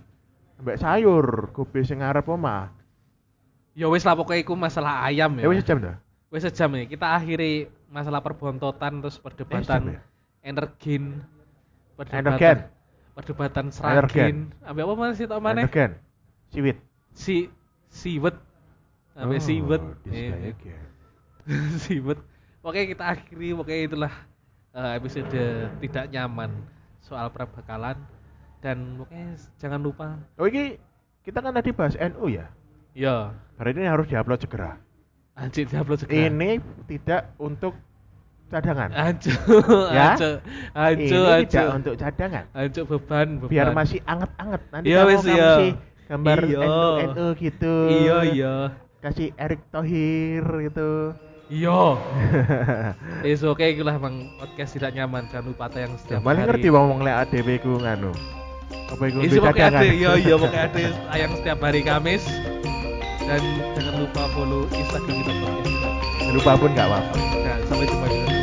Ambek sayur, gobe sing arep omah. Ya wis lah pokoke iku masalah ayam ya. Ya wis sejam dah. Wis sejam ya. Kita akhiri masalah perbontotan terus perdebatan eh, Energen. Perdebatan. Energen. Perdebatan Sragen, ambil apa mana sih tau mana? Energen, siwit, si siwet, ambil siwet, siwet. Oke kita akhiri, oke itulah uh, episode tidak nyaman soal perbekalan dan oke jangan lupa. Oke kita kan tadi bahas N U ya? Iya. Hari ini harus diupload segera. Anjir diupload segera. Ini tidak untuk cadangan. Ancu, ya? ancu, ancu, ini ancu. Tidak untuk cadangan. Ancu beban, beban. Biar masih anget-anget. Nanti yo, kamu wis, kamu sih gambar N U N U gitu. Iya iya. Kasih Erick Thohir gitu. Iya. Is oke okay, gitulah mang podcast tidak nyaman jangan lupa tayang setiap hari. Malah ngerti ngomong lek A D W ku nganu. Apa iku cadangan? Iya iya pokoke A D W tayang setiap hari Kamis. Dan jangan lupa follow Instagram kita. Jangan lupa pun enggak apa-apa. Nah, sampai jumpa.